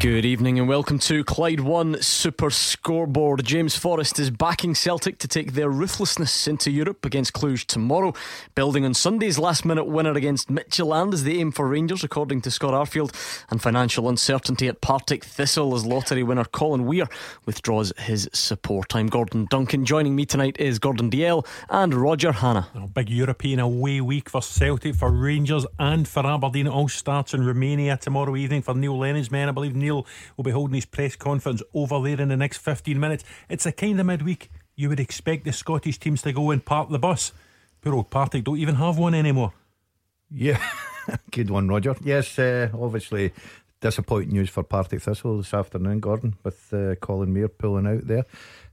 Good evening and welcome to Clyde One Super Scoreboard. James Forrest is backing Celtic to take their ruthlessness into Europe against Cluj tomorrow, building on Sunday's last-minute winner against Mitchell, and as they aim for Rangers, according to Scott Arfield, and financial uncertainty at Partick Thistle as lottery winner Colin Weir withdraws his support. I'm Gordon Duncan. Joining me tonight is Gordon Dalziel and Roger Hannah. A big European away week for Celtic, for Rangers and for Aberdeen. It all starts in Romania tomorrow evening for Neil Lennon's men. I believe Neil will be holding his press conference over there in the next 15 minutes. It's a kind of midweek you would expect the Scottish teams to go and park the bus. Poor old Partick don't even have one anymore. Yeah, good one, Roger. Yes, obviously disappointing news for Partick Thistle this afternoon, Gordon, with Colin Weir pulling out there.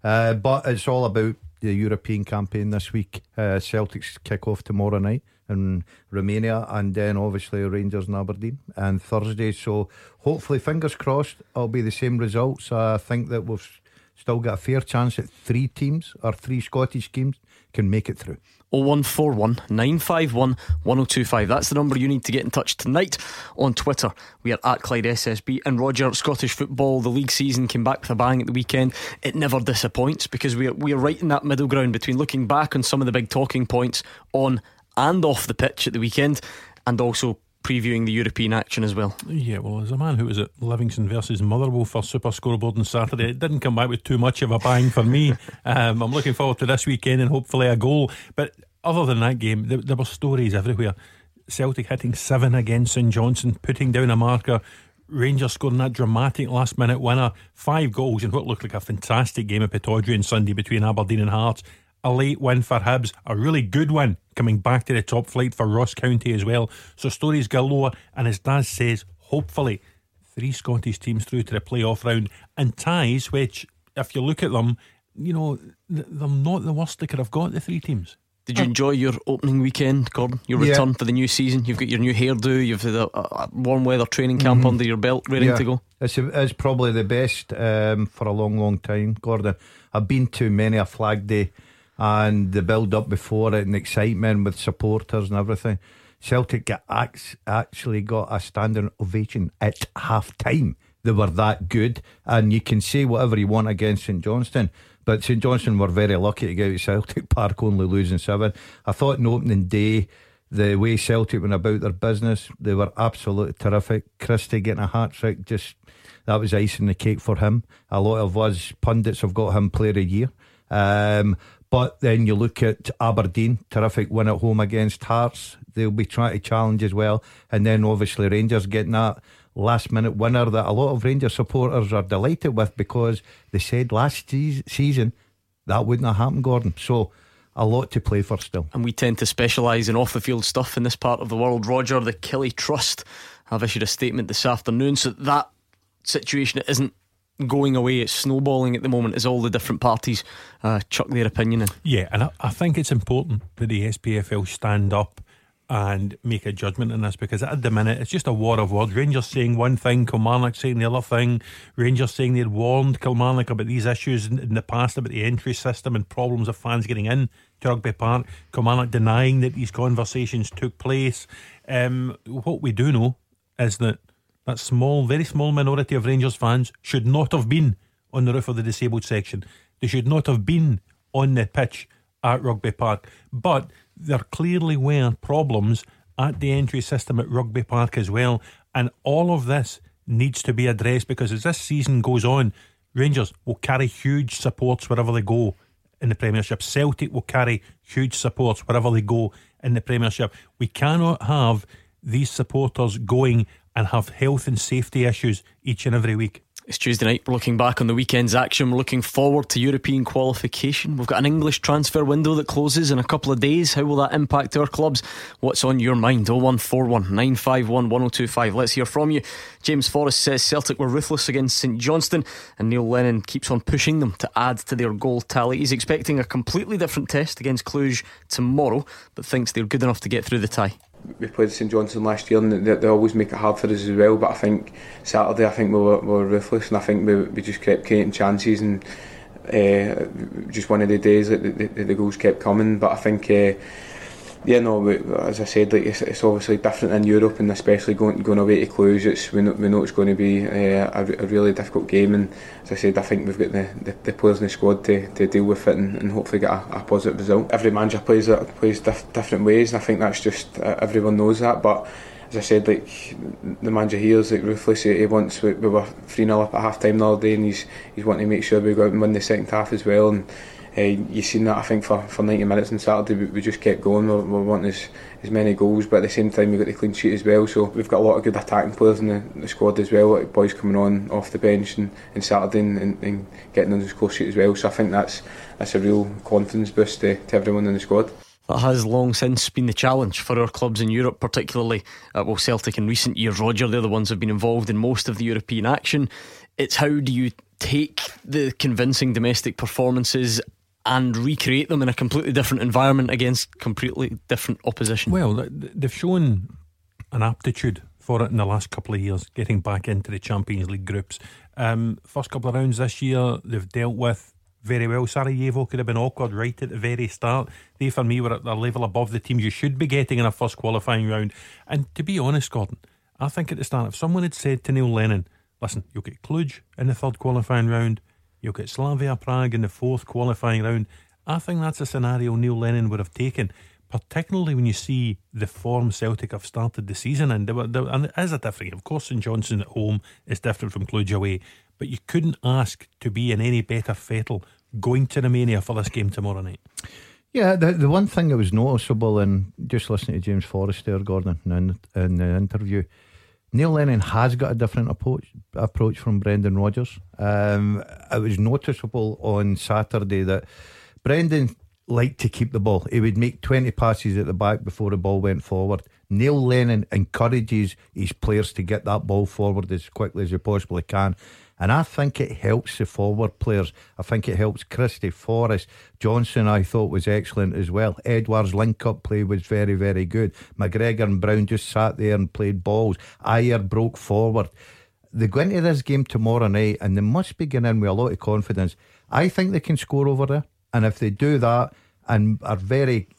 But it's all about the European campaign this week. Celtic's kick off tomorrow night in Romania, and then obviously Rangers and Aberdeen and Thursday. So hopefully, fingers crossed, it'll be the same results. I think that we've still got a fair chance that three teams or three Scottish teams can make it through. 0141 951 1025. That's the number you need to get in touch tonight. On Twitter, we are at Clyde SSB. And Roger, Scottish football, the league season came back with a bang at the weekend. It never disappoints because we are right in that middle ground between looking back on some of the big talking points on and off the pitch at the weekend, and also previewing the European action as well. Yeah, well, as a man who was at Livingston versus Motherwell for Super Scoreboard on Saturday, it didn't come back with too much of a bang for me. I'm looking forward to this weekend and hopefully a goal. But other than that game, there were stories everywhere. Celtic hitting 7 against St Johnstone, putting down a marker. Rangers scoring that dramatic last minute winner. 5 goals in what looked like a fantastic game at Pittodrie on Sunday between Aberdeen and Hearts. A late win for Hibs, a really good one coming back to the top flight for Ross County as well. So stories galore, and as Daz says, hopefully 3 Scottish teams through to the playoff round, and ties, which if you look at them, you know, they're not the worst they could have got, the 3 teams. Did you enjoy your opening weekend, Gordon? Your return for the new season? You've got your new hairdo, you've had a warm weather training camp under your belt, ready to go. It's probably the best for a long, long time, Gordon. I've been to many a flag day, and the build-up before it and the excitement with supporters and everything. Celtic actually got a standing ovation at half-time. They were that good. And you can say whatever you want against St Johnstone, but St Johnstone were very lucky to go to Celtic Park only losing 7. I thought in opening day, the way Celtic went about their business, they were absolutely terrific. Christie getting a hat-trick, just that was icing the cake for him. A lot of us pundits have got him player of the year. But then you look at Aberdeen, terrific win at home against Hearts. They'll be trying to challenge as well. And then obviously Rangers getting that last minute winner that a lot of Rangers supporters are delighted with, because they said last season that wouldn't have happened, Gordon. So a lot to play for still. And we tend to specialise in off the field stuff in this part of the world, Roger. The Killie Trust have issued a statement this afternoon, so that situation isn't going away, it's snowballing at the moment as all the different parties chuck their opinion in. Yeah, and I think it's important that the SPFL stand up and make a judgment on this, because at the minute it's just a war of words. Rangers saying one thing, Kilmarnock saying the other thing. Rangers saying they'd warned Kilmarnock about these issues in the past, about the entry system and problems of fans getting in to Rugby Park. Kilmarnock denying that these conversations took place. What we do know is that that small, very small minority of Rangers fans should not have been on the roof of the disabled section. They should not have been on the pitch at Rugby Park. But there clearly were problems at the entry system at Rugby Park as well. And all of this needs to be addressed, because as this season goes on, Rangers will carry huge supports wherever they go in the Premiership. Celtic will carry huge supports wherever they go in the Premiership. We cannot have these supporters going and have health and safety issues each and every week. It's Tuesday night. We're looking back on the weekend's action. We're looking forward to European qualification. We've got an English transfer window that closes in a couple of days. How will that impact our clubs? What's on your mind? 0141 951 1025. Let's hear from you. James Forrest says Celtic were ruthless against St Johnstone, and Neil Lennon keeps on pushing them to add to their goal tally. He's expecting a completely different test against Cluj tomorrow, but thinks they're good enough to get through the tie. we played St Johnstone last year, and they always make it hard for us as well. But I think Saturday, I think we were ruthless, and I think we just kept creating chances, and just one of the days that the goals kept coming. But I think, as I said, like it's obviously different in Europe, and especially going away to Cluj. We know it's going to be a really difficult game, and as I said, I think we've got the players in the squad to deal with it and hopefully get a positive result. Every manager plays different ways, and I think that's just everyone knows that. But as I said, like the manager here is like ruthless. He wants, we were 3-0 up at half time the other day, and he's wanting to make sure we go out and win the second half as well. And you've seen that, I think, for 90 minutes on Saturday. We just kept going. We're wanting as many goals, but at the same time we got the clean sheet as well. So we've got a lot of good attacking players in the squad as well, like boys coming on off the bench and Saturday and getting on the score sheet as well. So I think that's a real confidence boost to everyone in the squad. That has long since been the challenge for our clubs in Europe, particularly Celtic in recent years. Roger, they're the ones who have been involved in most of the European action. It's how do you take the convincing domestic performances and recreate them in a completely different environment against completely different opposition? Well, they've shown an aptitude for it in the last couple of years, getting back into the Champions League groups. First couple of rounds this year, they've dealt with very well. Sarajevo could have been awkward right at the very start. They, for me, were at their level above the teams you should be getting in a first qualifying round. And to be honest, Gordon, I think at the start, if someone had said to Neil Lennon, listen, you'll get Cluj in the third qualifying round, you'll get Slavia Prague in the fourth qualifying round, I think that's a scenario Neil Lennon would have taken, particularly when you see the form Celtic have started the season. And it is a different game. Of course, St Johnstone at home is different from Cluj away, but you couldn't ask to be in any better fettle going to Romania for this game tomorrow night. Yeah, the one thing that was noticeable, and just listening to James Forrest there, Gordon, in the interview, Neil Lennon has got a different approach from Brendan Rodgers. It was noticeable on Saturday that Brendan liked to keep the ball. He would make 20 passes at the back before the ball went forward. Neil Lennon encourages his players to get that ball forward as quickly as they possibly can. And I think it helps the forward players. I think it helps Christie, Forrest, Johnson I thought was excellent as well. Edwards' link-up play was very, very good. McGregor and Brown just sat there and played balls. Ajer broke forward. They go into this game tomorrow night and they must be getting in with a lot of confidence. I think they can score over there. And if they do that and are very,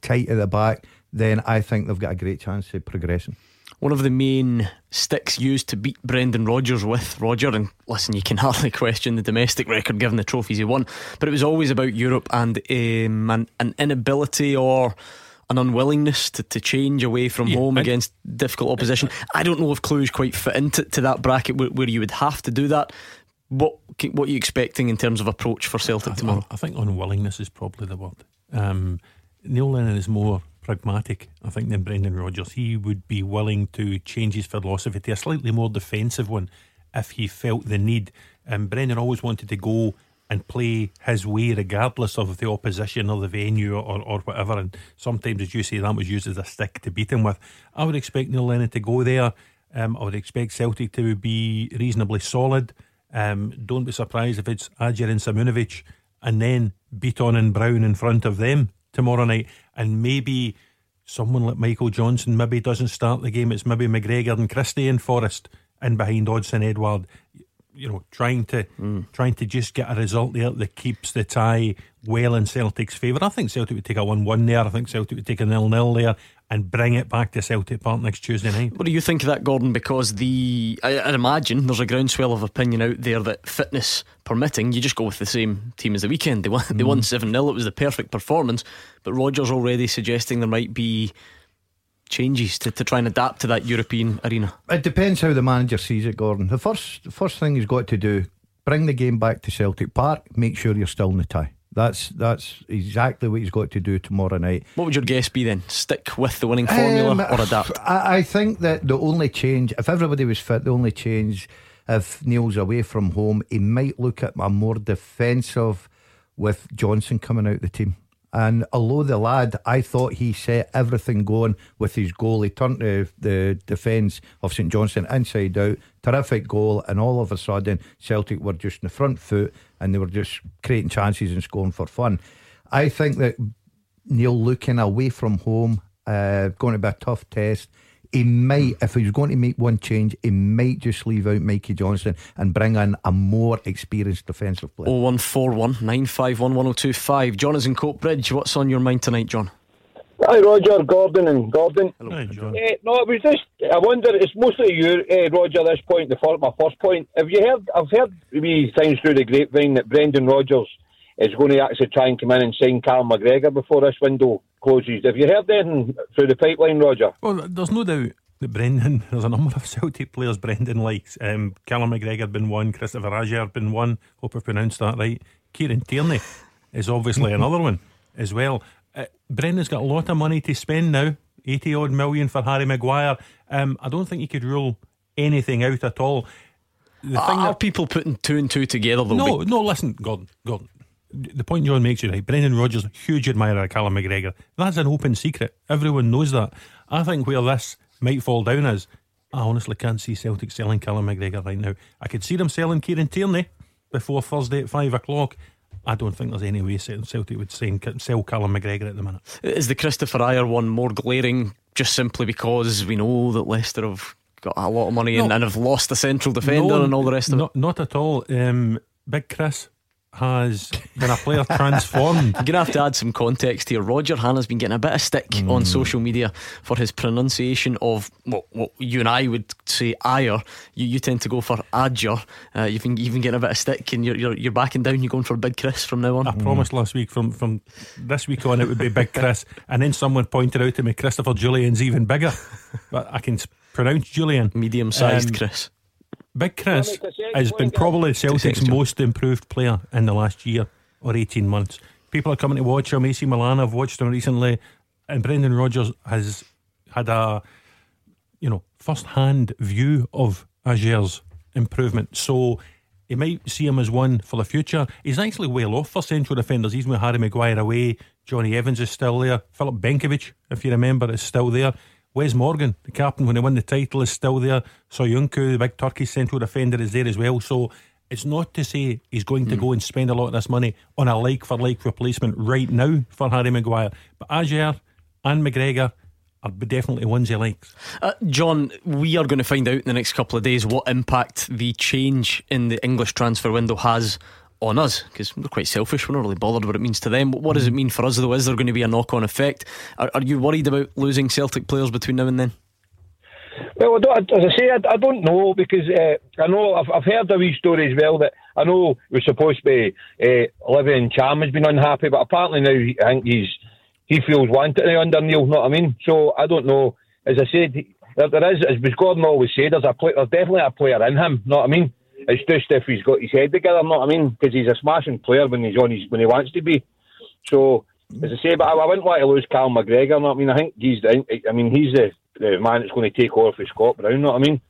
tight at the back, then I think they've got a great chance of progressing. One of the main sticks used to beat Brendan Rodgers with Roger, and listen, you can hardly question the domestic record given the trophies he won, but it was always about Europe and an inability or an unwillingness to change away from home against difficult opposition. I don't know if Cluj quite fit into that bracket where you would have to do that. What are you expecting in terms of approach for Celtic tomorrow? I think unwillingness is probably the word. Neil Lennon is more pragmatic, I think, than Brendan Rodgers. He would be willing to change his philosophy to a slightly more defensive one if he felt the need. Brendan always wanted to go and play his way regardless of the opposition or the venue or whatever, and sometimes, as you say, that was used as a stick to beat him with. I would expect Neil Lennon to go there. I would expect Celtic to be reasonably solid. Don't be surprised if it's Ajer and Simunovic and then Beaton and Brown in front of them tomorrow night, and maybe someone like Michael Johnson maybe doesn't start the game. It's maybe McGregor and Christie and Forrest in behind Odson Edward, trying to just get a result there that keeps the tie well in Celtic's favour. I think Celtic would take a 1-1 there. I think Celtic would take a 0-0 there and bring it back to Celtic Park next Tuesday night. What do you think of that, Gordon? Because I imagine there's a groundswell of opinion out there that, fitness permitting, you just go with the same team as the weekend. They won 7-0. It was the perfect performance. But Rodgers already suggesting there might be changes to try and adapt to that European arena. It depends how the manager sees it, Gordon. The first thing he's got to do, bring the game back to Celtic Park, make sure you're still in the tie. That's exactly what he's got to do tomorrow night. What would your guess be then? Stick with the winning formula or adapt? I think that the only change, if everybody was fit, the only change, if Neil's away from home, he might look at a more defensive with Johnson coming out the team. And although the lad, I thought he set everything going with his goal. He turned the defence of St Johnstone inside out. Terrific goal. And all of a sudden Celtic were just in the front foot, and they were just creating chances and scoring for fun. I think that Neil looking away from home Going to be a tough test. He might, if he was going to make one change, he might just leave out Mikey Johnson and bring in a more experienced defensive player. 0141 951 1025. John is in Coatbridge. What's on your mind tonight, John? Hi, Roger, Gordon, and Gordon. Hello, hi, John. No, it was just, I wonder, it's mostly you, Roger, this point, my first point. Have you heard, I've heard wee things through the grapevine that Brendan Rodgers is going to actually try and come in and sign Callum McGregor before this window closes. Have you heard anything through the pipeline, Roger? Well, there's no doubt that Brendan, there's a number of Celtic players Brendan likes. Callum McGregor been one, Christopher Ajer been one, hope I've pronounced that right. Kieran Tierney is obviously another one as well. Brendan's got a lot of money to spend now, 80 odd million for Harry Maguire. I don't think he could rule anything out at all. The thing are people putting two and two together though? No, listen, Gordon. The point John makes, you're right. Brendan Rodgers, huge admirer of Callum McGregor. That's an open secret. Everyone knows that. I think where this might fall down is, I honestly can't see Celtic selling Callum McGregor right now. I could see them selling Kieran Tierney before Thursday at 5 o'clock. I don't think there's any way Celtic would sell Callum McGregor at the minute. Is the Christopher Ajer one more glaring, just simply because we know that Leicester have got a lot of money and have lost a central defender and all the rest of it? Not at all. Big Chris has been a player transformed. You're going to have to add some context here. Roger Hannah's been getting a bit of stick on social media for his pronunciation of what you and I would say Ajer. You tend to go for Ajer. You've been even getting a bit of stick, and you're backing down. You're going for Big Chris from now on. I promised last week from this week on it would be Big Chris. And then someone pointed out to me Christopher Julian's even bigger, but I can pronounce Julian. Medium sized Chris. Big Chris has been probably Celtic's most improved player in the last year or 18 months. People are coming to watch him. AC Milan have watched him recently, and Brendan Rodgers has had a first-hand view of Ajer's improvement. So he might see him as one for the future. He's actually well off for central defenders. He's with Harry Maguire away. Johnny Evans is still there. Philip Benkovic, if you remember, is still there. Wes Morgan, the captain when he won the title, is still there. Soyuncu, the big Turkish central defender, is there as well. So it's not to say he's going to go and spend a lot of this money on a like-for-like replacement right now for Harry Maguire. But Ajer and McGregor are definitely ones he likes. John, we are going to find out in the next couple of days what impact the change in the English transfer window has on us, because we're quite selfish. We're not really bothered what it means to them, but what does it mean for us though? Is there going to be a knock-on effect? Are you worried about losing Celtic players between now and then? Well, I don't know, because I know I've heard a wee story as well that I know we're supposed to be Livy and Cham has been unhappy, but apparently now I think he feels wanted under Neil, know what I mean? So I don't know. As I said, there is, as Gordon always said, there's definitely a player in him, know what I mean? It's just if he's got his head together, know what I mean? Because he's a smashing player when he's on when he wants to be. So, as I say, but I wouldn't want to lose Callum McGregor, know what I mean? I think he's the man that's going to take over for Scott Brown, know what I mean?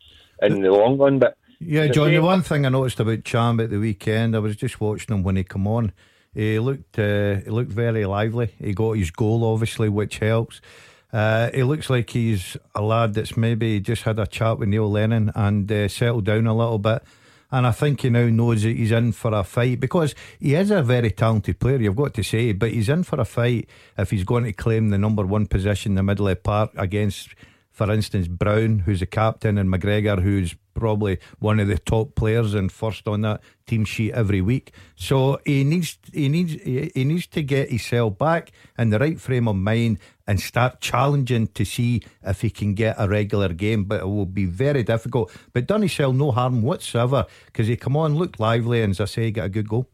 In the long run. But yeah, John, the one thing I noticed about Cham at the weekend, I was just watching him when he come on. He looked very lively. He got his goal, obviously, which helps. He looks like he's a lad that's maybe just had a chat with Neil Lennon and settled down a little bit. And I think he now knows that he's in for a fight, because he is a very talented player, you've got to say, but he's in for a fight if he's going to claim the number one position in the middle of the park against, for instance, Brown, who's the captain, and McGregor, who's probably one of the top players and first on that team sheet every week. So he needs to get himself back in the right frame of mind and start challenging to see if he can get a regular game, but it will be very difficult. But done himself no harm whatsoever, because he come on, looked lively, and as I say, he got a good goal.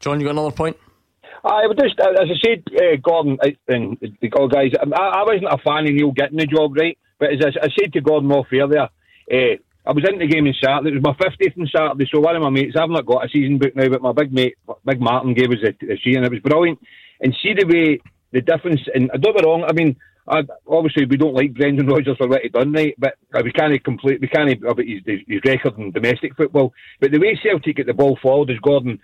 John, you got another point? I would just, as I said, Gordon and the guys, I wasn't a fan of Neil getting the job, right? But as I said to Gordon off air there, I was in the game on Saturday. It was my 50th on Saturday, so one of my mates, I've not got a season book now, but my big mate, Big Martin, gave us the season, and it was brilliant. And see the way, the difference, and don't get me wrong, I mean, obviously we don't like Brendan Rodgers for what he's done, right? But we can't about his record in domestic football. But the way Celtic get the ball forward, as Gordon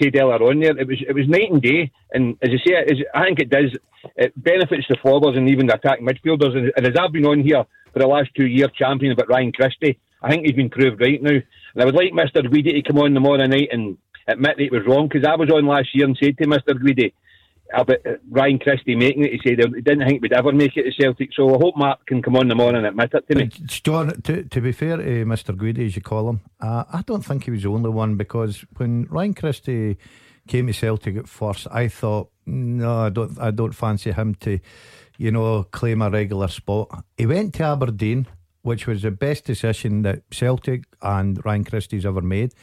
said earlier on there, it was night and day. And as I say, I think it does, it benefits the forwards and even the attacking midfielders. And as I've been on here for the last 2 years, champion about Ryan Christie, I think he's been proved right now. And I would like Mr. Guidi to come on tomorrow night and admit that it was wrong, because I was on last year and said to Mr. Guidi, about Ryan Christie making it. He said he didn't think we'd ever make it to Celtic, so I hope Mark can come on the morning and admit it to me. John, to be fair to Mr. Guidi, as you call him, I don't think he was the only one, because when Ryan Christie came to Celtic at first, I thought, no, I don't fancy him to, you know, claim a regular spot. He went to Aberdeen, which was the best decision that Celtic and Ryan Christie's ever made.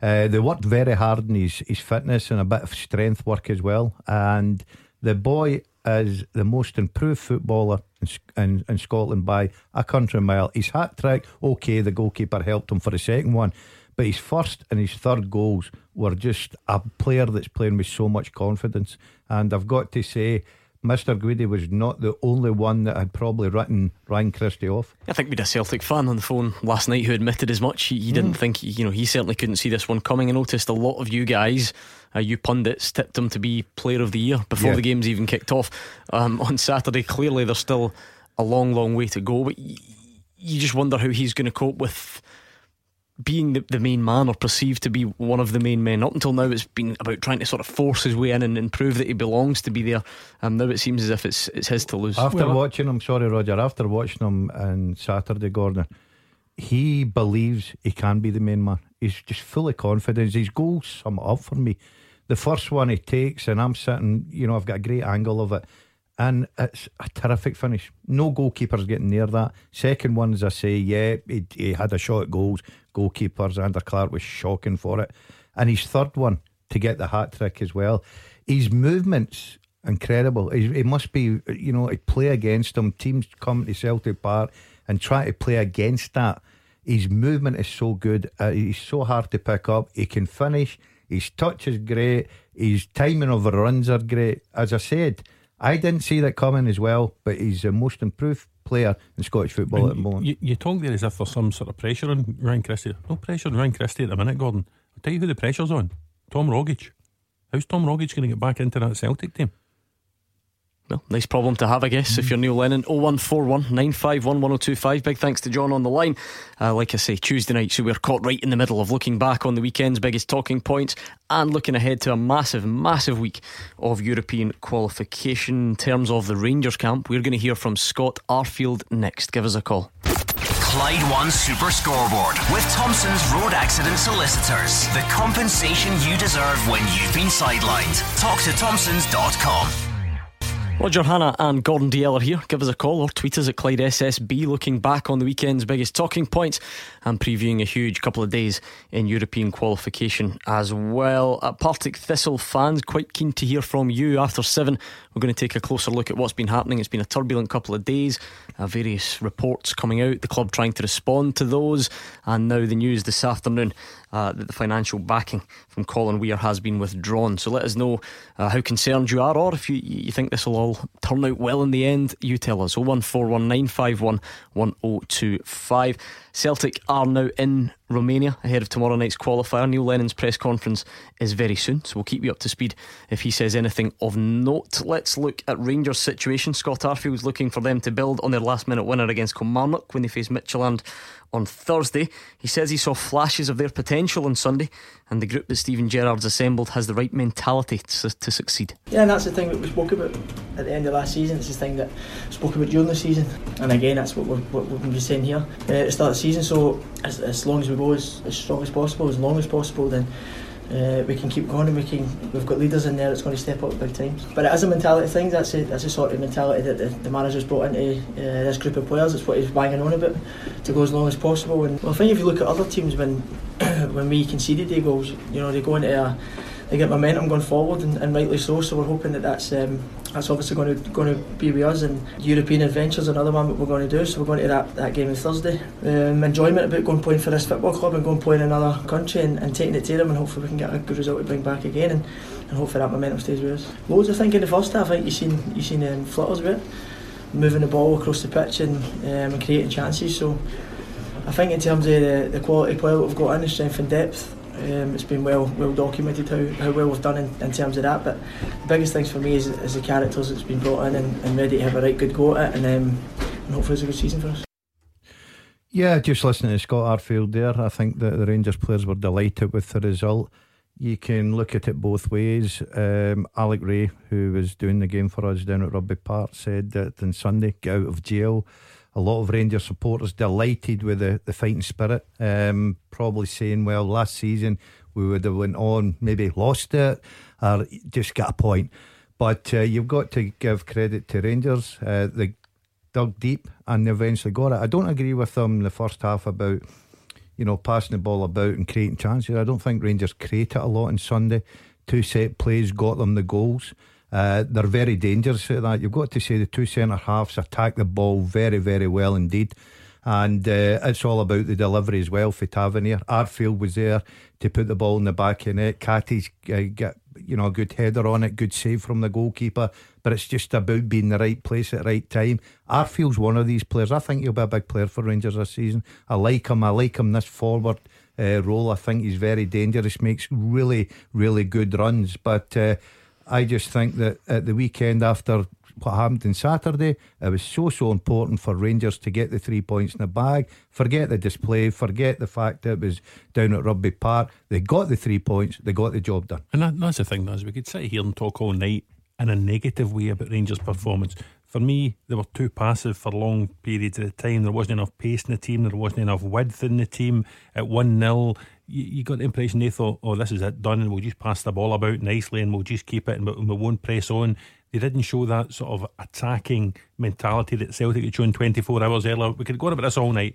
They worked very hard on his fitness and a bit of strength work as well. And the boy is the most improved footballer in Scotland by a country mile. His hat trick, okay, the goalkeeper helped him for the second one, but his first and his third goals were just a player that's playing with so much confidence. And I've got to say, Mr. Guidi was not the only one that had probably written Ryan Christie off. I think we had a Celtic fan on the phone last night who admitted as much. He didn't think, you know, he certainly couldn't see this one coming. I noticed a lot of you guys, you pundits, tipped him to be Player of the Year before the games even kicked off on Saturday. Clearly there's still a long, long way to go, but you just wonder how he's going to cope with being the main man, or perceived to be one of the main men. Up until now it's been about trying to sort of force his way in and prove that he belongs to be there, and now it seems as if it's his to lose. After watching him, sorry Roger, after watching him on Saturday, Gordon, he believes he can be the main man. He's just full of confidence. His goals sum up for me. The first one he takes, and I'm sitting, you know, I've got a great angle of it, and it's a terrific finish. No goalkeeper's getting near that. Second one, as I say, he had a shot at goals. Goalkeepers, Andrew Clark was shocking for it. And his third one, to get the hat trick as well. His movement's incredible. It must be, you know, to play against him. Teams come to Celtic Park and try to play against that. His movement is so good. He's so hard to pick up. He can finish. His touch is great. His timing of runs are great. As I said, I didn't see that coming as well, but he's the most improved player in Scottish football at the moment. You talk there as if there's some sort of pressure on Ryan Christie. No pressure on Ryan Christie at the minute, Gordon. I'll tell you who the pressure's on. Tom Rogic. How's Tom Rogic going to get back into that Celtic team? Well, nice problem to have, I guess, if you're Neil Lennon. 01419511025. Big thanks to John on the line. Like I say, Tuesday night, so we're caught right in the middle of looking back on the weekend's biggest talking points and looking ahead to a massive, massive week of European qualification. In terms of the Rangers camp, we're going to hear from Scott Arfield next. Give us a call. Clyde One Super Scoreboard with Thompson's Road Accident Solicitors. The compensation you deserve when you've been sidelined. Talk to Thompsons.com. Roger Hannah and Gordon Dalziel are here. Give us a call or tweet us at Clyde SSB, looking back on the weekend's biggest talking points and previewing a huge couple of days in European qualification as well. Partick Thistle fans, quite keen to hear from you. After 7, we're going to take a closer look at what's been happening. It's been a turbulent couple of days, various reports coming out, the club trying to respond to those, and now the news this afternoon that the financial backing from Colin Weir has been withdrawn. So let us know how concerned you are, or if you think this will all turn out well in the end. You tell us. 01419511025. Celtic are now in Romania ahead of tomorrow night's qualifier. Neil Lennon's press conference is very soon, so we'll keep you up to speed if he says anything of note. Let's look at Rangers' situation. Scott Arfield's looking for them to build on their last minute winner against Kilmarnock when they face Mitchell and on Thursday. He says he saw flashes of their potential on Sunday, and the group that Stephen Gerrard's assembled has the right mentality to succeed. Yeah, and that's the thing that we spoke about at the end of last season. It's the thing that we spoke about during the season, and again that's what we've been saying here at the start of the season. So as long as we go as strong as possible, as long as possible, then we can keep going, and we've got leaders in there that's going to step up big times. But it is a mentality thing. That's the sort of mentality that the manager's brought into this group of players. It's what he's banging on about, to go as long as possible. And well, I think if you look at other teams, when we conceded their goals, you know, they go into they get momentum going forward, and rightly so. So we're hoping that's obviously going to be with us. And European adventure's another one that we're going to do. So we're going to that game on Thursday. Enjoyment about going playing for this football club and going playing in another country and taking it to them, and hopefully we can get a good result to bring back again, and hopefully that momentum stays with us. Loads, I think, in the first half. I think you've seen flutters with it, moving the ball across the pitch and creating chances. So I think in terms of the quality player that we've got in, the strength and depth, it's been well documented how well we've done in terms of that. But the biggest thing for me is the characters that's been brought in and ready to have a right good go at it, and hopefully it's a good season for us. Yeah, just listening to Scott Arfield there, I think that the Rangers players were delighted with the result. you can look at it both ways. Alec Ray, who was doing the game for us down at Rugby Park, said that on Sunday, get out of jail. A lot of Rangers supporters delighted with the fighting spirit, probably saying, well, last season we would have went on, maybe lost it or just got a point. But you've got to give credit to Rangers. They dug deep and eventually got it. I don't agree with them in the first half about, you know, passing the ball about and creating chances. I don't think Rangers created a lot on Sunday. Two set plays got them the goals. They're very dangerous at that. You've got to say the two centre halves attack the ball very, very well indeed. And it's all about the delivery as well for Tavernier. Arfield was there to put the ball in the back of the net. Catty's got, you know, a good header on it, good save from the goalkeeper. But it's just about being in the right place at the right time. Arfield's one of these players. I think he'll be a big player for Rangers this season. I like him. I like him this forward role. I think he's very dangerous. Makes really, really good runs. But I just think that at the weekend, after what happened on Saturday, it was so important for Rangers to get the 3 points in the bag. Forget the display, forget the fact that it was down at Rugby Park. They got the 3 points, they got the job done. And that's the thing, as we could sit here and talk all night in a negative way about Rangers' performance. For me, they were too passive for long periods of time. There wasn't enough pace in the team, there wasn't enough width in the team. At 1-0, you got the impression they thought, oh, this is it, done, and we'll just pass the ball about nicely and we'll just keep it and we won't press on. They didn't show that sort of attacking mentality that Celtic had shown 24 hours earlier. We could go on about this all night,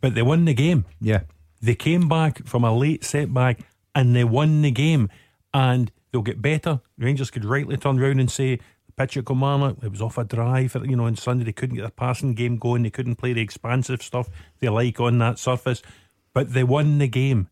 but they won the game. Yeah, they came back from a late setback and they won the game, and they'll get better. Rangers could rightly turn round and say the pitch at Kilmarnock, it was off a drive, you know, on Sunday they couldn't get their passing game going, they couldn't play the expansive stuff they like on that surface, but they won the game.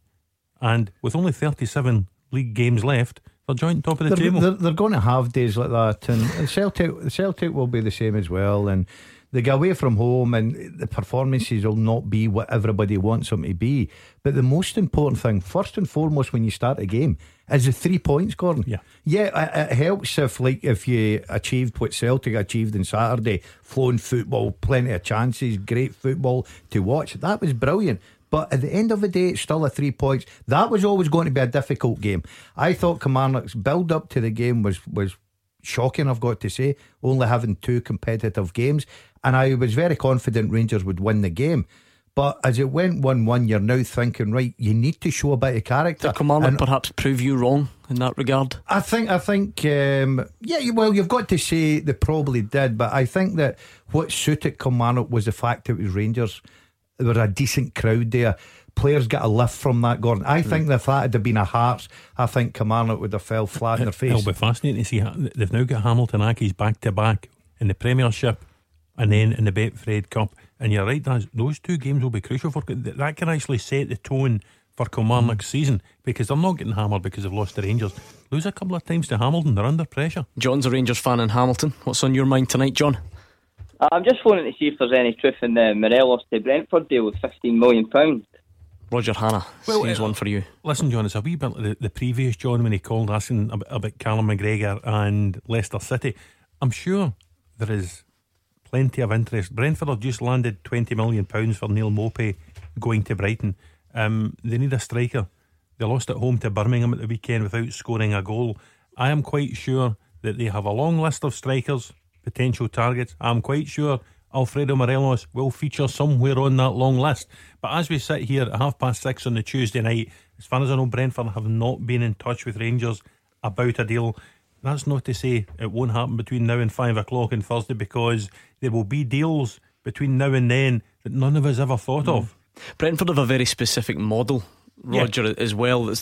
And with only 37 league games left, they're joint top of the table. They're going to have days like that, and Celtic will be the same as well. And they go away from home, and the performances will not be what everybody wants them to be. But the most important thing, first and foremost, when you start a game, is the 3 points, Gordon. Yeah, it helps if you achieved what Celtic achieved on Saturday, flowing football, plenty of chances, great football to watch. That was brilliant. But at the end of the day, it's still a 3 points. That was always going to be a difficult game. I thought Kilmarnock's build up to the game was shocking, I've got to say, only having two competitive games. And I was very confident Rangers would win the game. But as it went 1-1, you're now thinking, right, you need to show a bit of character. Did Kilmarnock perhaps prove you wrong in that regard? I think you've got to say they probably did. But I think that what suited Kilmarnock was the fact it was Rangers. There was a decent crowd there. Players got a lift from that, Gordon. I think if that had been a Hearts, I think Kilmarnock would have fell flat in their face. It'll be fascinating to see. They've now got Hamilton Accies back to back in the Premiership and then in the Betfred Cup. And you're right, those two games will be crucial for that. Can actually set the tone for Kilmarnock's season, because they're not getting hammered because they've lost to Rangers. Lose a couple of times to Hamilton, they're under pressure. John's a Rangers fan in Hamilton. What's on your mind tonight, John? I'm just wanting to see if there's any truth in the Morelos to Brentford deal with £15 million. Roger Hannah, seems one for you. Listen, John, it's a wee bit like the previous John when he called asking about Callum McGregor and Leicester City. I'm sure there is plenty of interest. Brentford have just landed £20 million for Neil Maupay going to Brighton. They need a striker. They lost at home to Birmingham at the weekend without scoring a goal. I am quite sure that they have a long list of strikers, potential targets. I'm quite sure Alfredo Morelos will feature somewhere on that long list. But as we sit here at 6:30 on the Tuesday night, as far as I know, Brentford have not been in touch with Rangers about a deal. That's not to say it won't happen between now and 5 o'clock on Thursday, because there will be deals between now and then that none of us ever thought of. Brentford have a very specific model, Roger, as well.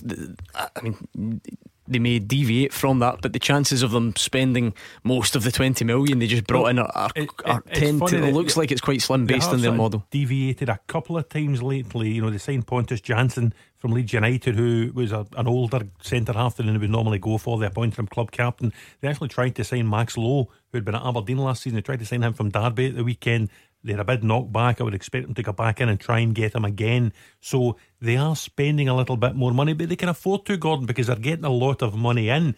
I mean, they may deviate from that, but the chances of them spending most of the 20 million they just brought in are 10 to, it looks like it's quite slim based on their model. Deviated a couple of times lately. You know, they signed Pontus Jansson from Leeds United, who was an older centre half than they would normally go for. They appointed him club captain. They actually tried to sign Max Lowe, who had been at Aberdeen last season. They tried to sign him from Derby at the weekend. They had a big knockback. I would expect them to go back in and try and get him again. So they are spending a little bit more money, but they can afford to, Gordon, because they're getting a lot of money in,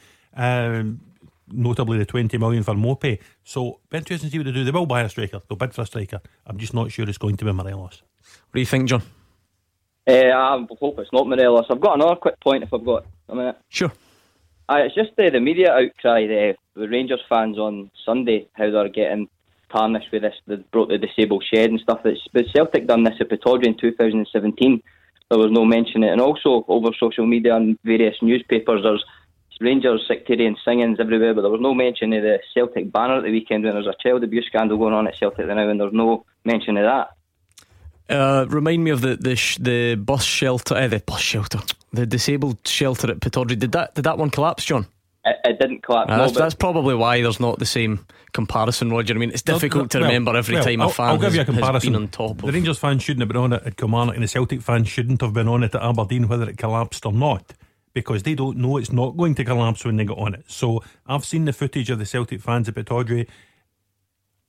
notably the 20 million for Mopey. So be interesting to see what they do. They will buy a striker, they'll bid for a striker. I'm just not sure it's going to be Morelos. What do you think, John? I hope it's not Morelos. I've got another quick point if I've got a minute? Sure. It's just the media outcry the Rangers fans on Sunday, how they're getting tarnished with this. They brought the disabled shed and stuff. But Celtic done this at Pittodrie in 2017. There was no mention of it. And also over social media and various newspapers, there's Rangers sectarian singings everywhere, but there was no mention of the Celtic banner at the weekend when there's a child abuse scandal going on at Celtic now, and there's no mention of that. Remind me of the bus shelter, the disabled shelter at Pittodrie. Did that one collapse, John? It didn't collapse. That's probably why there's not the same comparison, Roger. I mean, it's difficult to remember every time a fan has been on top of. The Rangers fans shouldn't have been on it at Kilmarnock, and the Celtic fans shouldn't have been on it at Aberdeen, whether it collapsed or not, because they don't know it's not going to collapse when they get on it. So I've seen the footage of the Celtic fans at Pittodrie.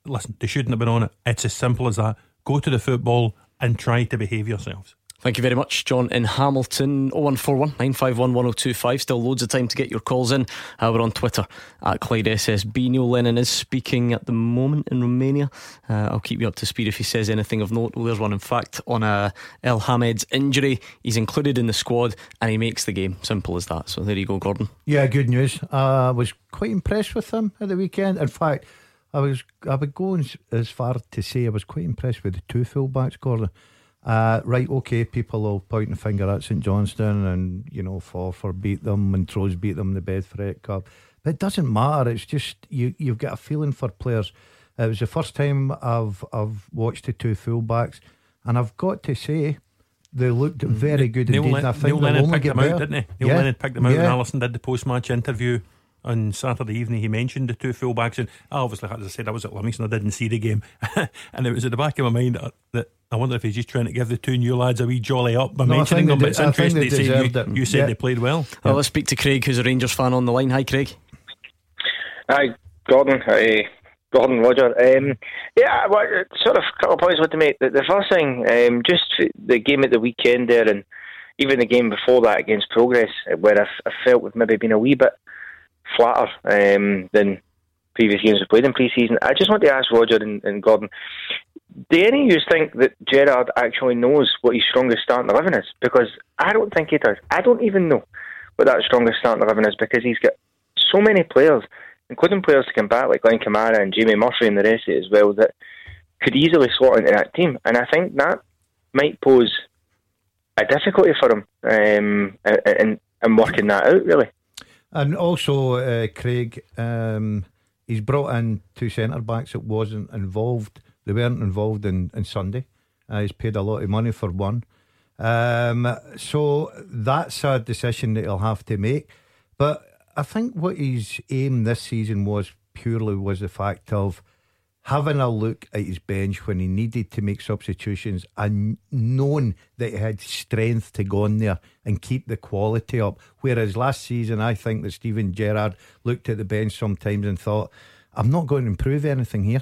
Listen, they shouldn't have been on it. It's as simple as that. Go to the football and try to behave yourselves. Thank you very much, John in Hamilton. 0141 951 1025. Still loads of time to get your calls in. We're on Twitter at Clyde SSB. Neil Lennon is speaking at the moment in Romania. I'll keep you up to speed if he says anything of note. Well, there's one, in fact, on El Hamed's injury. He's included in the squad and he makes the game. Simple as that. So there you go, Gordon. Yeah, good news. I was quite impressed with him at the weekend. In fact, I would go as far to say I was quite impressed with the two full-backs, Gordon. Right, okay, people will point the finger at St Johnstone and, you know, Forfar beat them and Troyes beat them in the Bedford Cup, but it doesn't matter. It's just you've got a feeling for players. It was the first time I've watched the two fullbacks, and I've got to say they looked very good indeed. And I think Neil Lennon picked them out, didn't he? Neil Lennon picked them out, and Alison did the post-match interview on Saturday evening. He mentioned the two fullbacks, and obviously, as I said, I was at Livingston, I didn't see the game, and it was at the back of my mind that I wonder if he's just trying to give the two new lads a wee jolly up by mentioning them. But it's interesting to say you said they played well. Well, let's speak to Craig, who's a Rangers fan on the line. Hi, Craig. Hi, Gordon. Hi, Gordon, Roger. Well, sort of a couple of points I want to make. The first thing, just the game at the weekend there, and even the game before that against Progress, where I felt we've maybe been a wee bit flatter than previous games we've played in pre-season. I just want to ask Roger and Gordon, do any of you think that Gerrard actually knows what his strongest starting 11 is? Because I don't think he does. I don't even know what that strongest starting 11 is, because he's got so many players, including players to come back like Glenn Kamara and Jamie Murphy and the rest of it as well, that could easily slot into that team. And I think that might pose a difficulty for him in working that out, really. And also, Craig, he's brought in two centre-backs that wasn't involved. They weren't involved in Sunday. He's paid a lot of money for one. So that's a decision that he'll have to make. But I think what his aim this season was the fact of having a look at his bench when he needed to make substitutions and knowing that he had strength to go in there and keep the quality up. Whereas last season, I think that Stephen Gerrard looked at the bench sometimes and thought, I'm not going to improve anything here.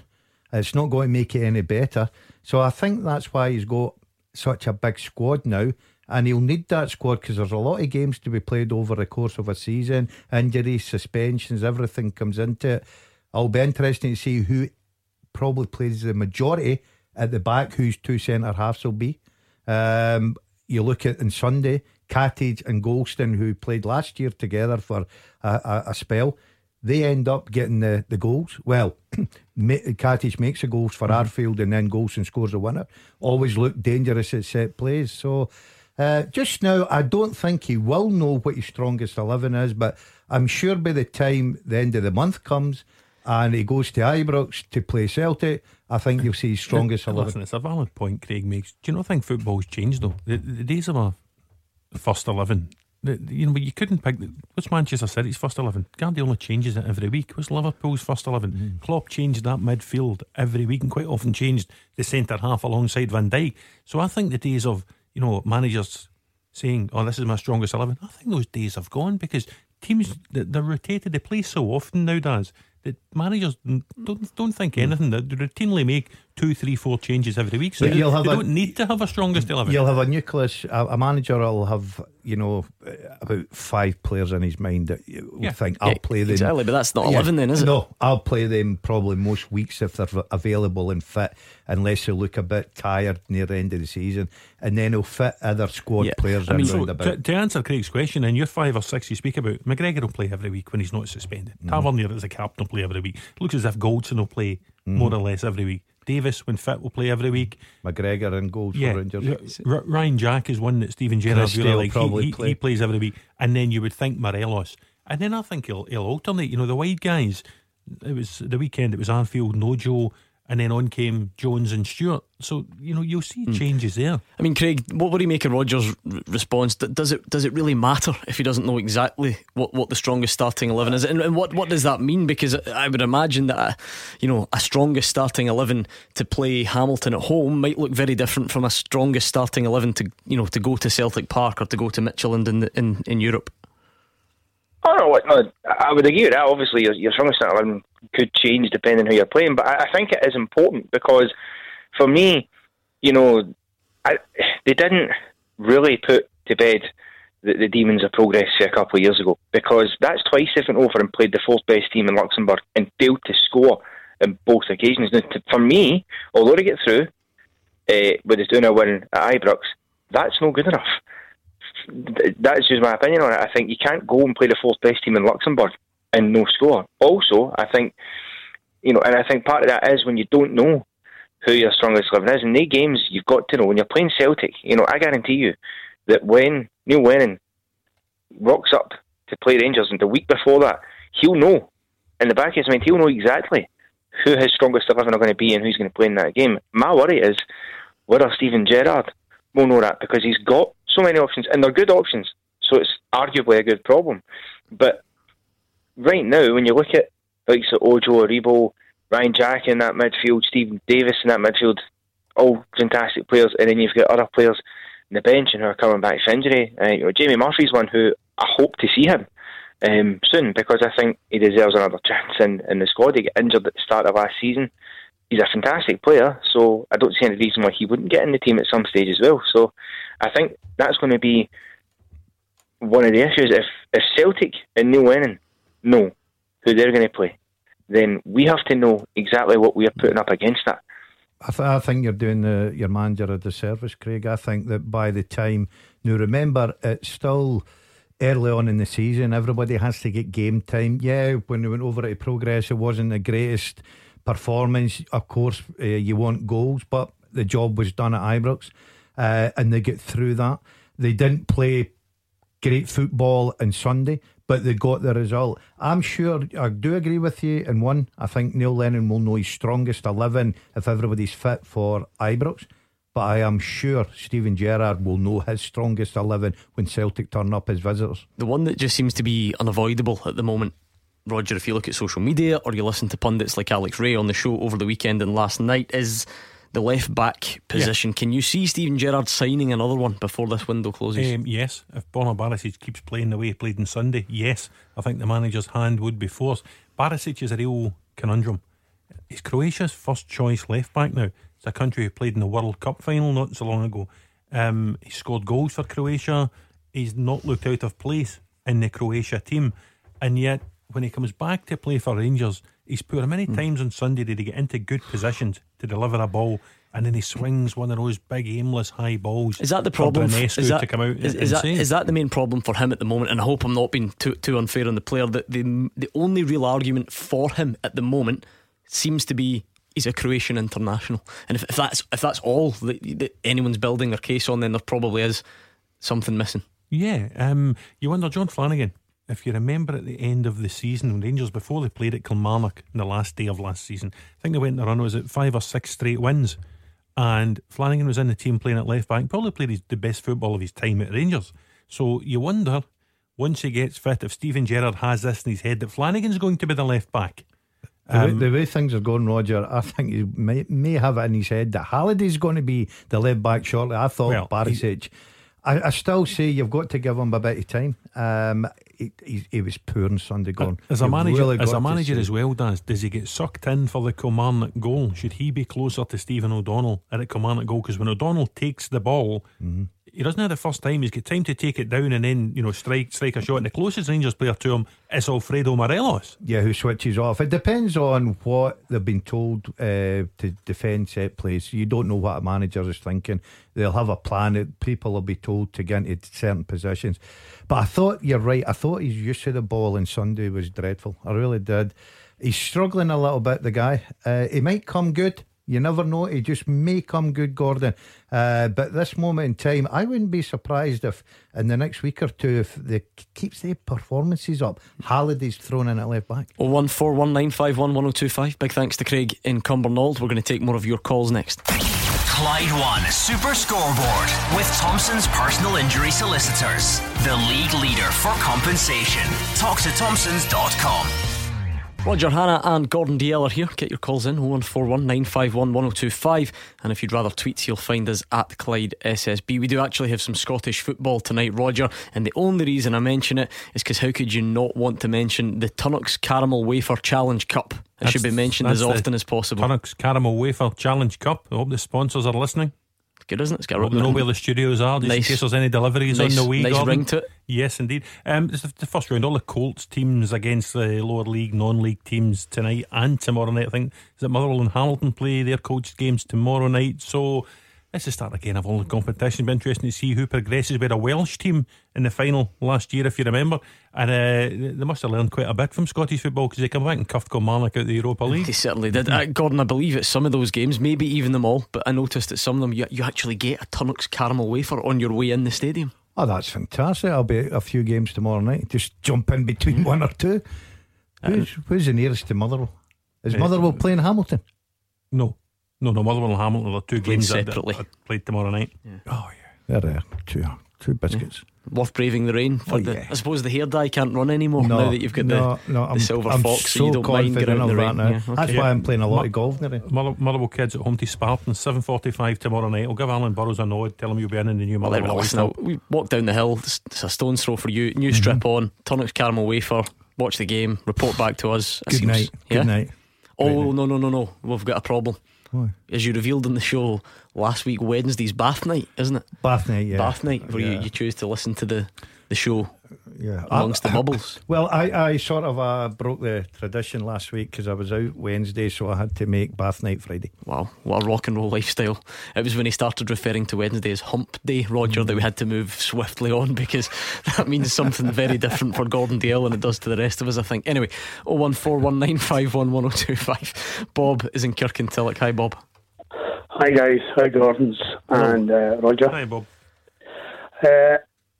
It's not going to make it any better. So I think that's why he's got such a big squad now. And he'll need that squad because there's a lot of games to be played over the course of a season. Injuries, suspensions, everything comes into it. It'll be interesting to see who probably plays the majority at the back, whose two centre halves will be. You look at on Sunday, Cattage and Goldson, who played last year together for a spell, they end up getting the goals. Well, Cattage makes the goals for Arfield, and then Goldson scores the winner. Always look dangerous at set plays. So just now, I don't think he will know what his strongest 11 is, but I'm sure by the time the end of the month comes and he goes to Ibrox to play Celtic, I think you'll see his strongest 11. Listen, it's a valid point Craig makes. Do you not think football's changed though? The days of a first 11, you couldn't pick. What's Manchester City's first 11? Guardiola changes it every week. What's Liverpool's first 11? Klopp changed that midfield every week, and quite often changed the centre half alongside Van Dijk. So I think the days of managers saying, "Oh, this is my strongest 11," I think those days have gone, because teams, they're rotated. They play so often nowadays. The managers don't think anything. They routinely make 2, 3, 4 changes every week. So you don't need to have a strongest 11. You'll have a nucleus. A manager will have about five players in his mind that you would think, I'll play them. Exactly, but that's not 11 then, is it? No, I'll play them probably most weeks if they're available and fit, unless they look a bit tired near the end of the season. And then he'll fit other squad players in round about. To answer Craig's question, and your 5 or 6 you speak about, McGregor will play every week when he's not suspended. Tavernier is a captain, will play every week. It looks as if Goldson will play more or less every week. Davis, when fit, will play every week. McGregor and Gold for Rangers. Ryan Jack is one that Stephen Gerrard really likes. He plays every week. And then you would think Morelos. And then I think he'll alternate. You know, the wide guys, it was the weekend, it was Arfield, Nojo, and then on came Jones and Stewart. So, you know, you'll see changes there. I mean, Craig, what would he make of Rodgers' response? Does it really matter if he doesn't know exactly what the strongest starting 11 is? And what does that mean? Because I would imagine that a strongest starting 11 to play Hamilton at home might look very different from a strongest starting 11 to go to Celtic Park or to go to Mitchell in Europe. I would agree with that. Obviously, your strongest 11 could change depending on who you're playing, but I think it is important because, for me, they didn't really put to bed the demons of Progress a couple of years ago, because that's twice they've been over and played the fourth best team in Luxembourg and failed to score on both occasions. Now, for me, although they get through with the 2-0 win at Ibrox, that's not good enough. That's just my opinion on it. I think you can't go and play the fourth best team in Luxembourg and no score. Also, I think and I think part of that is when you don't know who your strongest 11 is. In these games, you've got to know. When you're playing Celtic, I guarantee you that when Neil Lennon rocks up to play Rangers, and the week before that, he'll know in the back of his mind, he'll know exactly who his strongest 11 are going to be and who's going to play in that game. My worry is whether Stephen Gerrard will know that, because he's got so many options, and they're good options, so it's arguably a good problem. But right now, when you look at likes of Ojo, Aribo, Ryan Jack in that midfield, Stephen Davis in that midfield, all fantastic players, and then you've got other players on the bench and who are coming back from injury. Jamie Murphy's one who I hope to see him soon, because I think he deserves another chance in the squad. He got injured at the start of last season. He's a fantastic player, so I don't see any reason why he wouldn't get in the team at some stage as well. So I think that's going to be one of the issues. If Celtic and Neil Lennon know who they're going to play, then we have to know exactly what we are putting up against that. I think you're doing your manager a disservice, Craig. I think that by the time... Now remember, it's still early on in the season. Everybody has to get game time. Yeah, when they went over to Progress, it wasn't the greatest performance. Of course, you want goals, but the job was done at Ibrox, and they get through that. They didn't play great football on Sunday, but they got the result. I'm sure I do agree with you in one. I think Neil Lennon will know his strongest 11 if everybody's fit for Ibrox, but I am sure Stephen Gerrard will know his strongest 11 when Celtic turn up as visitors. The one that just seems to be unavoidable at the moment, Roger, if you look at social media or you listen to pundits like Alex Ray on the show over the weekend and last night, is the left back position. Can you see Stephen Gerrard signing another one before this window closes? Yes, if Borna Barisic keeps playing the way he played on Sunday, yes, I think the manager's hand would be forced. Barisic is a real conundrum. He's Croatia's first choice left back now. It's a country who played in the World Cup final not so long ago. He scored goals for Croatia. He's not looked out of place in the Croatia team, and yet when he comes back to play for Rangers, he's poor. How many times on Sunday did he get into good positions to deliver a ball, and then he swings one of those big aimless high balls? Is that the problem? Is that the main problem for him at the moment? And I hope I'm not being too unfair on the player. That the only real argument for him at the moment seems to be he's a Croatian international, and if that's all that anyone's building their case on, then there probably is something missing. Yeah, you wonder, John Flanagan, if you remember at the end of the season when Rangers, before they played at Kilmarnock on the last day of last season, I think they went on a run, was it 5 or 6 straight wins, and Flanagan was in the team playing at left back, probably played the best football of his time at Rangers. So you wonder, once he gets fit, if Stephen Gerrard has this in his head that Flanagan's going to be the left back. The way things are going, Roger, I think he may have it in his head that Halliday's going to be the left back shortly. I thought Barisic. I still say you've got to give him a bit of time. He was poor on Sunday gone. As a manager as well, does he get sucked in for the Kilmarnock goal? Should he be closer to Stephen O'Donnell at Kilmarnock goal? Because when O'Donnell takes the ball, he doesn't have the first time. He's got time to take it down and then, you know, strike a shot. And the closest Rangers player to him is Alfredo Morelos. Yeah, who switches off. It depends on what they've been told to defend set plays. You don't know what a manager is thinking. They'll have a plan. People will be told to get into certain positions. But I thought you're right. I thought his use of the ball on Sunday was dreadful. I really did. He's struggling a little bit, the guy. He might come good. You never know. He just may come good, Gordon. But this moment in time, I wouldn't be surprised if in the next week or two, if they keeps their performances up, Halliday's thrown in at left back. 01419511025. Big thanks to Craig in Cumbernauld. We're going to take more of your calls next. Clyde One Super Scoreboard with Thompson's Personal Injury Solicitors, the league leader for compensation. Talk to Thompsons.com. Roger Hannah and Gordon Dalziel are here. Get your calls in 01419511025, and if you'd rather tweet, you'll find us at Clyde SSB. We do actually have some Scottish football tonight, Roger, and the only reason I mention it is because how could you not want to mention the Tunnock's Caramel Wafer Challenge Cup? It should be mentioned as often as possible. Tunnock's Caramel Wafer Challenge Cup. I hope the sponsors are listening. Good, isn't it? It's got a know where the studios are, just nice, in case there's any deliveries on the way. Nice Gordon. Ring to it. Yes, indeed. It's the first round. All the Colts teams against the lower league, non-league teams tonight and tomorrow night. I think is that Motherwell and Hamilton play their coached games tomorrow night. So it's the start again of all the competition. It'll be interesting to see who progresses. We had a Welsh team in the final last year, if you remember, and they must have learned quite a bit from Scottish football because they come back and cuffed Kilmarnock out of the Europa League. They certainly did. Gordon, I believe at some of those games, maybe even them all, but I noticed that some of them you actually get a Tunnock's Caramel Wafer on your way in the stadium. Oh, that's fantastic. I'll be at a few games tomorrow night. Just jump in between one or two. Who's the nearest to Motherwell? Is Motherwell playing Hamilton? No, Motherwell and Hamilton are two games separately that played tomorrow night. Yeah. Oh yeah, they're two biscuits. Yeah. Worth braving the rain for I suppose the hair dye can't run anymore now that you've got the silver fox, so you don't mind getting out in the rain. Yeah, okay. That's why I'm playing a lot of golf now. Motherwell kids at home to Spartan, 7:45 tomorrow night. I'll give Alan Burrows a nod, tell him you'll be in the new Motherwell. We walk down the hill, it's a stone's throw for you. New strip on, Tunnock's Caramel Wafer. Watch the game, report back to us. Good night. Oh no, we've got a problem. Why? As you revealed on the show last week, Wednesday's bath night, isn't it? Bath night, yeah. Bath night, where you choose to listen to the show amongst the bubbles. Well, I sort of broke the tradition last week because I was out Wednesday, so I had to make bath night Friday. Wow, what a rock and roll lifestyle. It was when he started referring to Wednesday as hump day, Roger, that we had to move swiftly on because that means something very different for Gordon Dalziel than it does to the rest of us, I think. Anyway, 01419511025. Bob is in Kirkintilloch. Hi, Bob. Hi guys, hi Gordons and Roger. Hi Bob.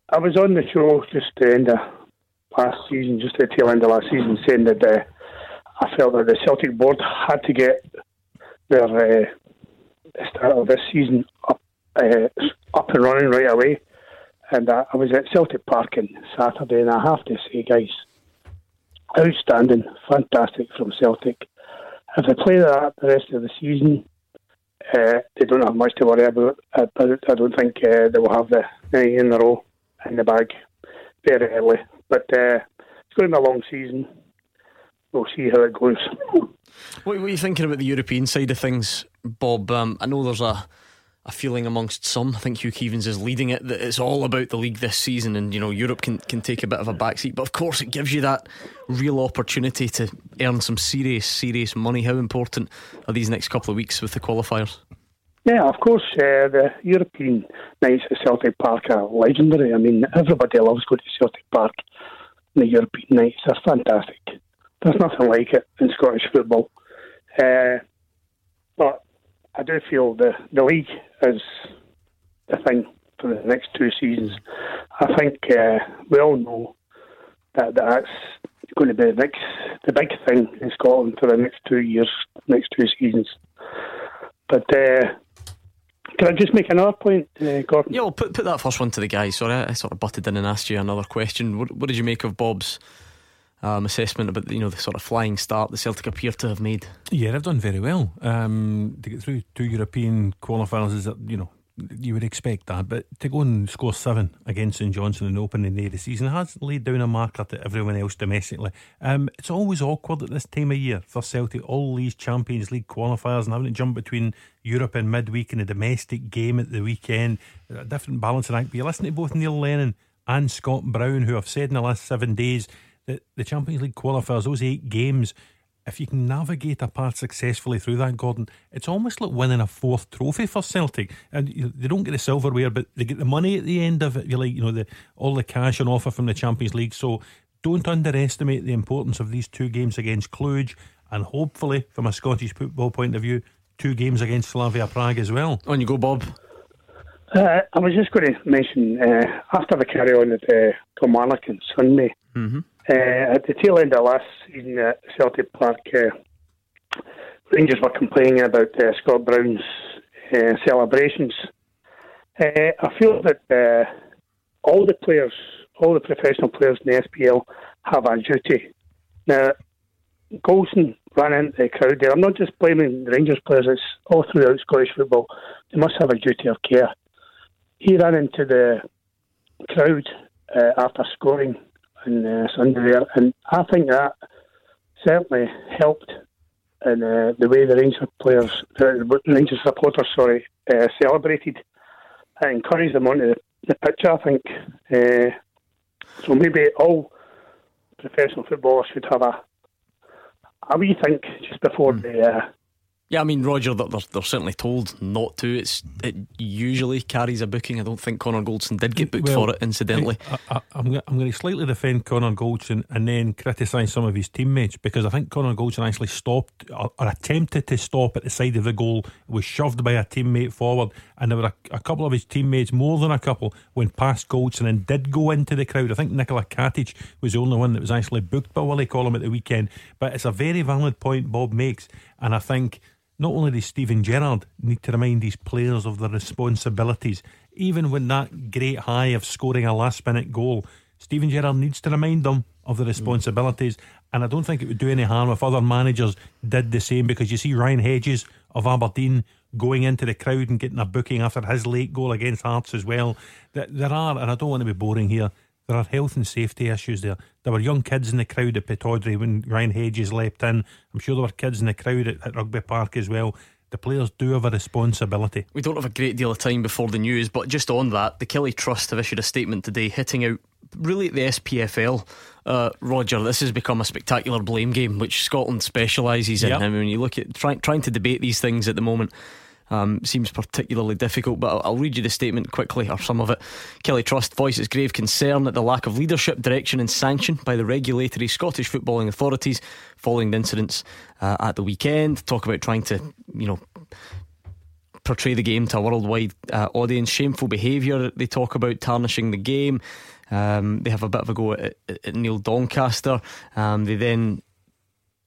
I was on the show just the end of last season, just the tail end of last season, saying that I felt that the Celtic board had to get their start of this season up and running right away. And I was at Celtic Park on Saturday, and I have to say, guys, outstanding, fantastic from Celtic. If they play that the rest of the season, they don't have much to worry about. I don't think they will have anything in the row in the bag very early, but it's going to be a long season. We'll see how it goes. What are you thinking about the European side of things, Bob? I know there's a feeling amongst some, I think Hugh Keevans is leading it, that it's all about the league this season, and you know Europe can take a bit of a backseat, but of course it gives you that real opportunity to earn some serious money. How important are these next couple of weeks with the qualifiers? Yeah, of course, the European nights at Celtic Park are legendary. I mean, everybody loves going to Celtic Park. The European nights are fantastic. There's nothing like it in Scottish football. But I do feel the league is the thing for the next two seasons. I think we all know that that's going to be the big thing in Scotland for the next 2 years, next two seasons. But can I just make another point, Gordon? Yeah, well, put that first one to the guys. Sorry, I sort of butted in and asked you another question. What did you make of Bob's assessment about the sort of flying start the Celtic appear to have made? Yeah, they've done very well to get through two European qualifiers. Is that you would expect that. But to go and score 7 against St Johnstone in the opening day of the season has laid down a marker to everyone else domestically. It's always awkward at this time of year for Celtic, all these Champions League qualifiers and having to jump between Europe and midweek and a domestic game at the weekend. A different balancing act. But you listen to both Neil Lennon and Scott Brown, who have said in the last 7 days that the Champions League qualifiers, those 8 games, if you can navigate a path successfully through that, Gordon, it's almost like winning a 4th trophy for Celtic. And they don't get the silverware, but they get the money at the end of it. You like, you know, all the cash on offer from the Champions League. So don't underestimate the importance of these 2 games against Cluj, and hopefully, from a Scottish football point of view, 2 games against Slavia Prague as well. On you go, Bob. I was just going to mention, after the carry on at Kilmarnock on Sunday, at the tail end of last season at Celtic Park, Rangers were complaining about Scott Brown's celebrations. I feel that all the players, all the professional players in the SPL have a duty. Now, Goldson ran into the crowd there. I'm not just blaming the Rangers players, it's all throughout Scottish football. They must have a duty of care. He ran into the crowd after scoring on Sunday there, and I think that certainly helped in the way the Rangers players, Rangers supporters, celebrated. I encouraged them onto the pitch, I think. So maybe all professional footballers should have a wee think just before the. Yeah, I mean, Roger, they're certainly told not to. It usually carries a booking. I don't think Conor Goldson did get booked for it, incidentally. I'm going to slightly defend Conor Goldson and then criticise some of his teammates, because I think Conor Goldson actually stopped or attempted to stop at the side of the goal, was shoved by a teammate forward, and there were a couple of his teammates, more than a couple, went past Goldson and did go into the crowd. I think Nikola Katic was the only one that was actually booked by Willie Collum at the weekend. But it's a very valid point Bob makes, and I think not only does Steven Gerrard need to remind his players of their responsibilities, even when that great high of scoring a last minute goal, Steven Gerrard needs to remind them of the responsibilities. And I don't think it would do any harm if other managers did the same, because you see Ryan Hedges of Aberdeen going into the crowd and getting a booking after his late goal against Hearts as well. There are, and I don't want to be boring here, there are health and safety issues there. There were young kids in the crowd at Pittodrie when Ryan Hedges leapt in. I'm sure there were kids in the crowd at Rugby Park as well. The players do have a responsibility. We don't have a great deal of time before the news, but just on that, the Kelly Trust have issued a statement today hitting out really at the SPFL. Roger, this has become a spectacular blame game, which Scotland specialises in. I mean, when you look at trying to debate these things at the moment, seems particularly difficult, but I'll read you the statement quickly, or some of it. Kelly Trust voices grave concern at the lack of leadership, direction and sanction by the regulatory Scottish footballing authorities following the incidents at the weekend. Talk about trying to, you know, portray the game to a worldwide audience. Shameful behaviour, they talk about tarnishing the game. They have a bit of a go at Neil Doncaster. They then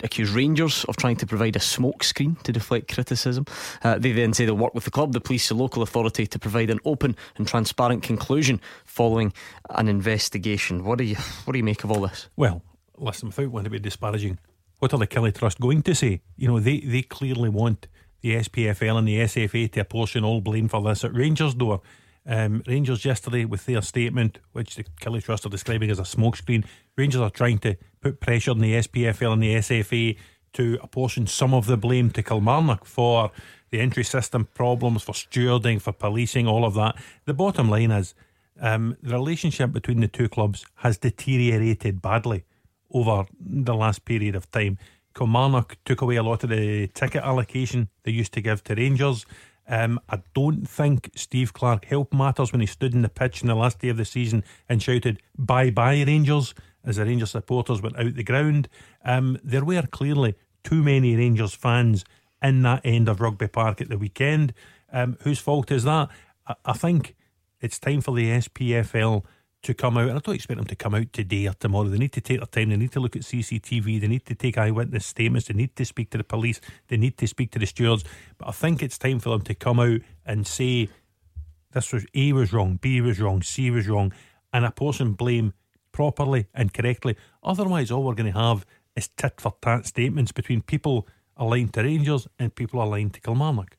accuse Rangers of trying to provide a smokescreen to deflect criticism. They then say they'll work with the club, the police, the local authority to provide an open and transparent conclusion following an investigation. What do you make of all this? Well, listen, without wanting to be disparaging, what are the Kelly Trust going to say? You know, they clearly want the SPFL and the SFA to apportion all blame for this at Rangers' door. Rangers yesterday with their statement, which the Kelly Trust are describing as a smokescreen. Rangers are trying to put pressure on the SPFL and the SFA to apportion some of the blame to Kilmarnock for the entry system problems, for stewarding, for policing, all of that. The bottom line is the relationship between the two clubs has deteriorated badly over the last period of time. Kilmarnock took away a lot of the ticket allocation they used to give to Rangers. I don't think Steve Clark helped matters when he stood in the pitch in the last day of the season and shouted bye-bye Rangers as the Rangers supporters went out the ground. There were clearly too many Rangers fans in that end of Rugby Park at the weekend. Whose fault is that? I think it's time for the SPFL to come out, and I don't expect them to come out today or tomorrow. They need to take their time. They need to look at CCTV. They need to take eyewitness statements. They need to speak to the police. They need to speak to the stewards. But I think it's time for them to come out and say this was A was wrong, B was wrong, C was wrong, and apportion blame properly and correctly. Otherwise, all we're going to have is tit for tat statements between people aligned to Rangers and people aligned to Kilmarnock.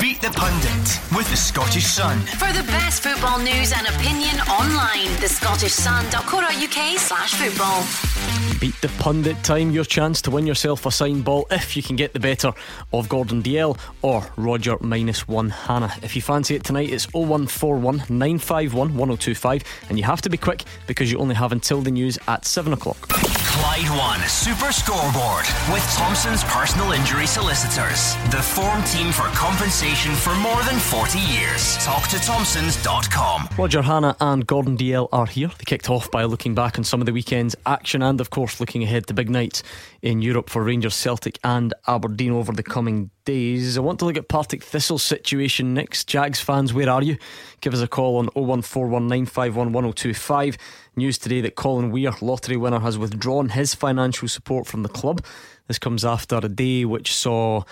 Beat Meet the Pundit with the Scottish Sun. For the best football news and opinion online, thescottishsun.co.uk/football. Beat the Pundit time, your chance to win yourself a signed ball if you can get the better of Gordon DL or Roger -1 Hannah. If you fancy it tonight, it's 0141 951 1025 and you have to be quick because you only have until the news at 7 o'clock. Clyde One Super Scoreboard with Thompson's Personal Injury Solicitors, the form team for compensation for more than 40 years. Talktothompsons.com. Roger Hannah and Gordon DL are here. They kicked off by looking back on some of the weekend's action and of course looking ahead to big nights in Europe for Rangers, Celtic and Aberdeen over the coming days. I want to look at Partick Thistle's situation next. Jags fans, where are you? Give us a call on 01419511025. News today that Colin Weir, lottery winner, has withdrawn his financial support from the club. This comes after a day which saw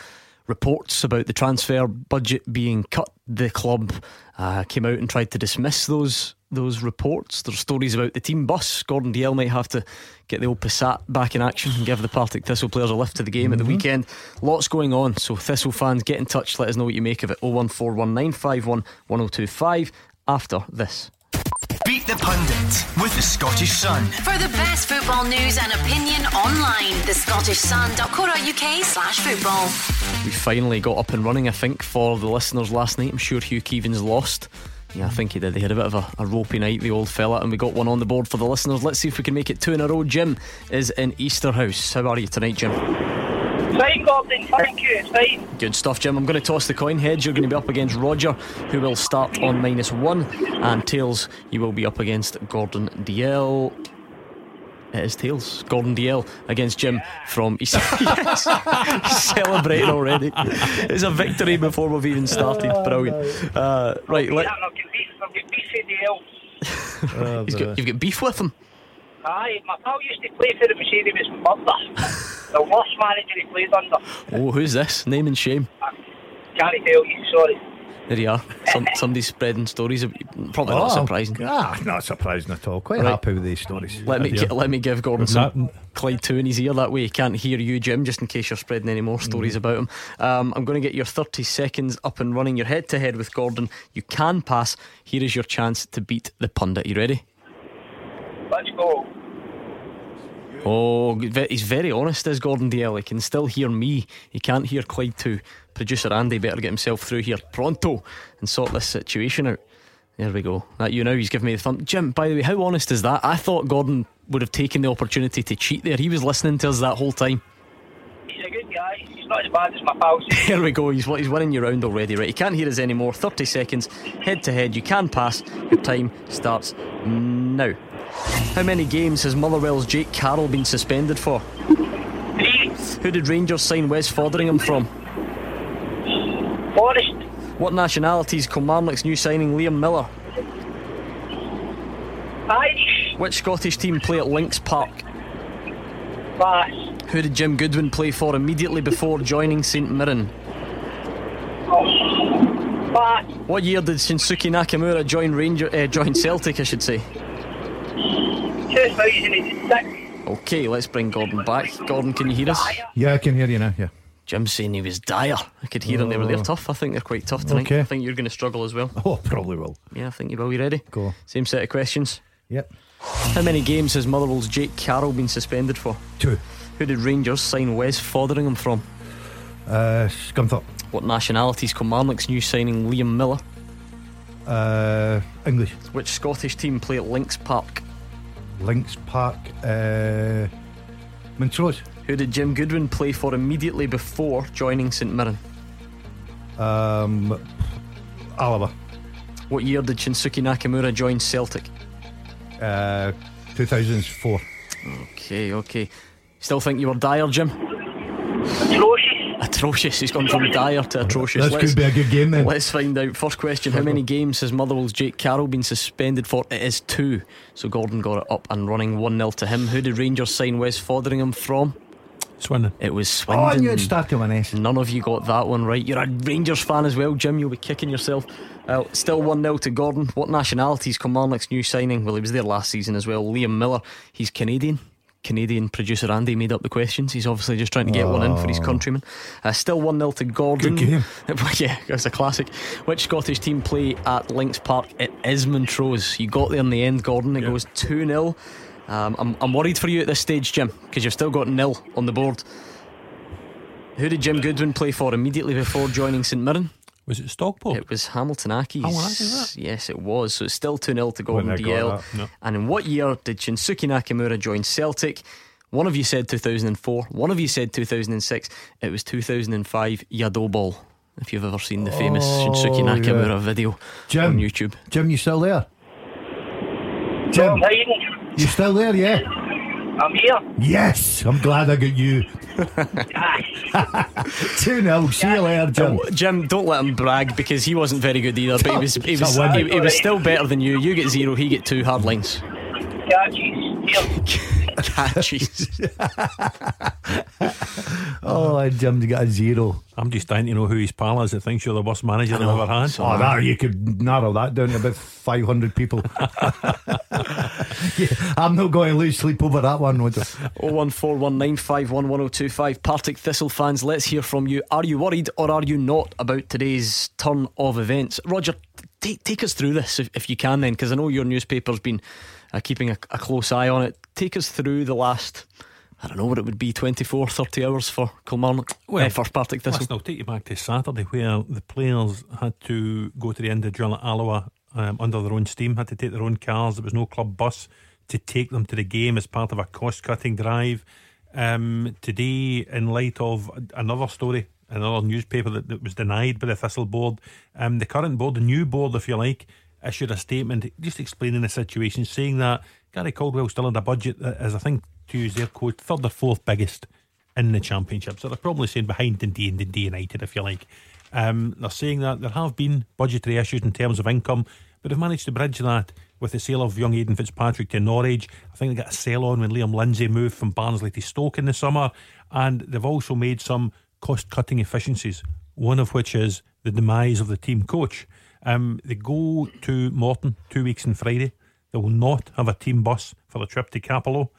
reports about the transfer budget being cut. The club came out and tried to dismiss those reports. There are stories about the team bus. Gordon DL might have to get the old Passat back in action and give the Partick Thistle players a lift to the game at the weekend. Lots going on, so Thistle fans, get in touch, let us know what you make of it. 01419511025 after this. Beat the Pundit with the Scottish Sun. For the best football news and opinion online, thescottishsun.co.uk/football. We finally got up and running, I think, for the listeners last night. I'm sure Hugh Keevans lost. Yeah, I think he did. They had a bit of a ropey night, the old fella, and we got one on the board for the listeners. Let's see if we can make it two in a row. Jim is in Easterhouse. How are you tonight, Jim? Fine, Gordon. Thank you. It's fine. Good stuff, Jim. I'm going to toss the coin. Heads, you're going to be up against Roger, who will start on -1, and tails, you will be up against Gordon DL. It is tails. Gordon DL against Jim from East. Yes. Celebrating already. It's a victory before we've even started. Brilliant. Right, I've got beef with DL. You've got beef with him? Aye, my pal used to play for him and said he was murder. The worst manager he played under. Oh, who's this? Name and shame. I can't tell you, sorry. There you are. Somebody's spreading stories. Probably not surprising. Ah, not surprising at all. Quite right. Happy with these stories. Let me give Gordon some Clyde 2 in his ear. That way he can't hear you, Jim, just in case you're spreading any more stories about him. I'm going to get your 30 seconds up and running. You're head to head with Gordon. You can pass. Here is your chance to beat the pundit. You ready? Let's go. Oh, he's very honest, is Gordon DL. He can still hear me. He can't hear Clyde 2. Producer Andy better get himself through here pronto and sort this situation out. There we go. That you now, he's giving me the thump. Jim, by the way, how honest is that? I thought Gordon would have taken the opportunity to cheat there. He was listening to us that whole time. He's a good guy. He's not as bad as my pals. There we go. He's winning your round already, right? He can't hear us anymore. 30 seconds. Head to head. You can pass. Your time starts now. How many games has Motherwell's Jake Carroll been suspended for? 3. Who did Rangers sign Wes Fotheringham from? Forrest. What nationality is Kilmarnock's new signing Liam Miller? Irish. Which Scottish team play at Lynx Park? Pass. Who did Jim Goodwin play for immediately before joining St Mirren? Pass. What year did Shinsuke Nakamura join Celtic, I should say? 2006. Okay, let's bring Gordon back. Gordon, can you hear us? Yeah, I can hear you now, yeah. Jim's saying he was dire. I could hear them. They're tough. I think they're quite tough tonight. Okay. I think you're going to struggle as well. Oh, probably will. Yeah, I think you will. You ready? Go. Same set of questions. Yep. How many games has Motherwell's Jake Carroll been suspended for? 2. Who did Rangers sign Wes Fotheringham from? Scunthorpe. What nationality is Kilmarnock's new signing Liam Miller? English. Which Scottish team play at Lynx Park? Lynx Park, Montrose. Who did Jim Goodwin play for immediately before joining St Mirren? Alaba. What year did Shinsuke Nakamura join Celtic? 2004. Okay. Still think you were dire, Jim? Atrocious. He's gone from dire to atrocious. This could be a good game then. Let's find out. First question. How many games has Motherwell's Jake Carroll been suspended for? It is 2. So Gordon got it up and running. 1-0 to him. Who did Rangers sign Wes Fotheringham from? Swindon. It was Swindon. Oh, you had started with an S. None of you got that one right. You're a Rangers fan as well, Jim. You'll be kicking yourself. Still 1-0 to Gordon. What nationality is Kilmarnock's new signing? Well, he was there last season as well, Liam Miller. He's Canadian. Canadian producer Andy made up the questions. He's obviously just trying to get one in for his countrymen. Still 1-0 to Gordon. Good game. Yeah, it's a classic. Which Scottish team play at Lynx Park? It is Montrose. You got there in the end, Gordon. It goes 2-0. I'm worried for you at this stage, Jim, because you've still got nil on the board. Who did Jim Goodwin play for immediately before joining St Mirren? Was it Stockport? It was Hamilton Accies. Oh, that? Yes, it was. So it's still 2-0 to Gordon DL. No. And in what year did Shinsuke Nakamura join Celtic? One of you said 2004, one of you said 2006. It was 2005. Yadobol, if you've ever seen the famous Shinsuke Nakamura video, Jim, on YouTube. Jim, you still there? Jim, you still there, yeah? I'm here. Yes, I'm glad I got you. 2-0. See you later, Jim. Jim, don't let him brag, because he wasn't very good either. But he was still better than you. You get 0, he get 2 hard lines. Catchies. Oh, Jim's got a 0. I'm just dying to know who his pal is that thinks you're the worst manager I've ever had. Oh, that, you could narrow that down to about 500 people. Yeah, I'm not going to lose sleep over that one, Roger. 01419511025. Partick Thistle fans, let's hear from you. Are you worried or are you not about today's turn of events? Roger, take us through this if you can then, because I know your newspaper's been keeping a close eye on it. Take us through the last, I don't know what it would be, 24, 30 hours for Kilmarnock, for Partick Thistle. Listen, I'll take you back to Saturday, where the players had to go to the end of drill at Alloa under their own steam, had to take their own cars. There was no club bus to take them to the game as part of a cost-cutting drive. Today, in light of another story, another newspaper that was denied by the Thistle board, the current board, the new board if you like, issued a statement just explaining the situation, saying that Gary Caldwell's still had a budget that is, I think, to use their quote, third or fourth biggest in the Championship. So they're probably saying behind Dundee and Dundee United, if you like. They're saying that there have been budgetary issues in terms of income, but they've managed to bridge that with the sale of young Aidan Fitzpatrick to Norwich. I think they got a sell on when Liam Lindsay moved from Barnsley to Stoke in the summer, and they've also made some cost-cutting efficiencies, one of which is the demise of the team coach. They go to Morton 2 weeks on Friday. They will not have a team bus for the trip to Capello.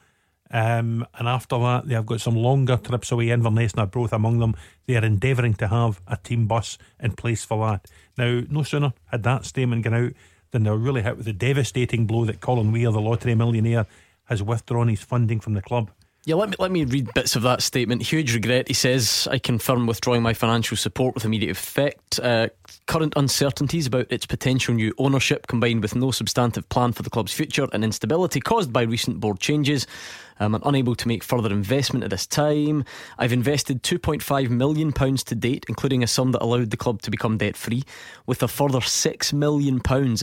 And after that, they have got some longer trips away, Inverness and Arbroath among them. They are endeavouring to have a team bus in place for that. Now, no sooner had that statement gone out than they were really hit with the devastating blow that Colin Weir, the lottery millionaire, has withdrawn his funding from the club. Yeah, let me read bits of that statement. Huge regret, he says. I confirm withdrawing my financial support with immediate effect. Current uncertainties about its potential new ownership, combined with no substantive plan for the club's future and instability caused by recent board changes. I'm unable to make further investment at this time. I've invested £2.5 million to date, including a sum that allowed the club to become debt free, with a further £6 million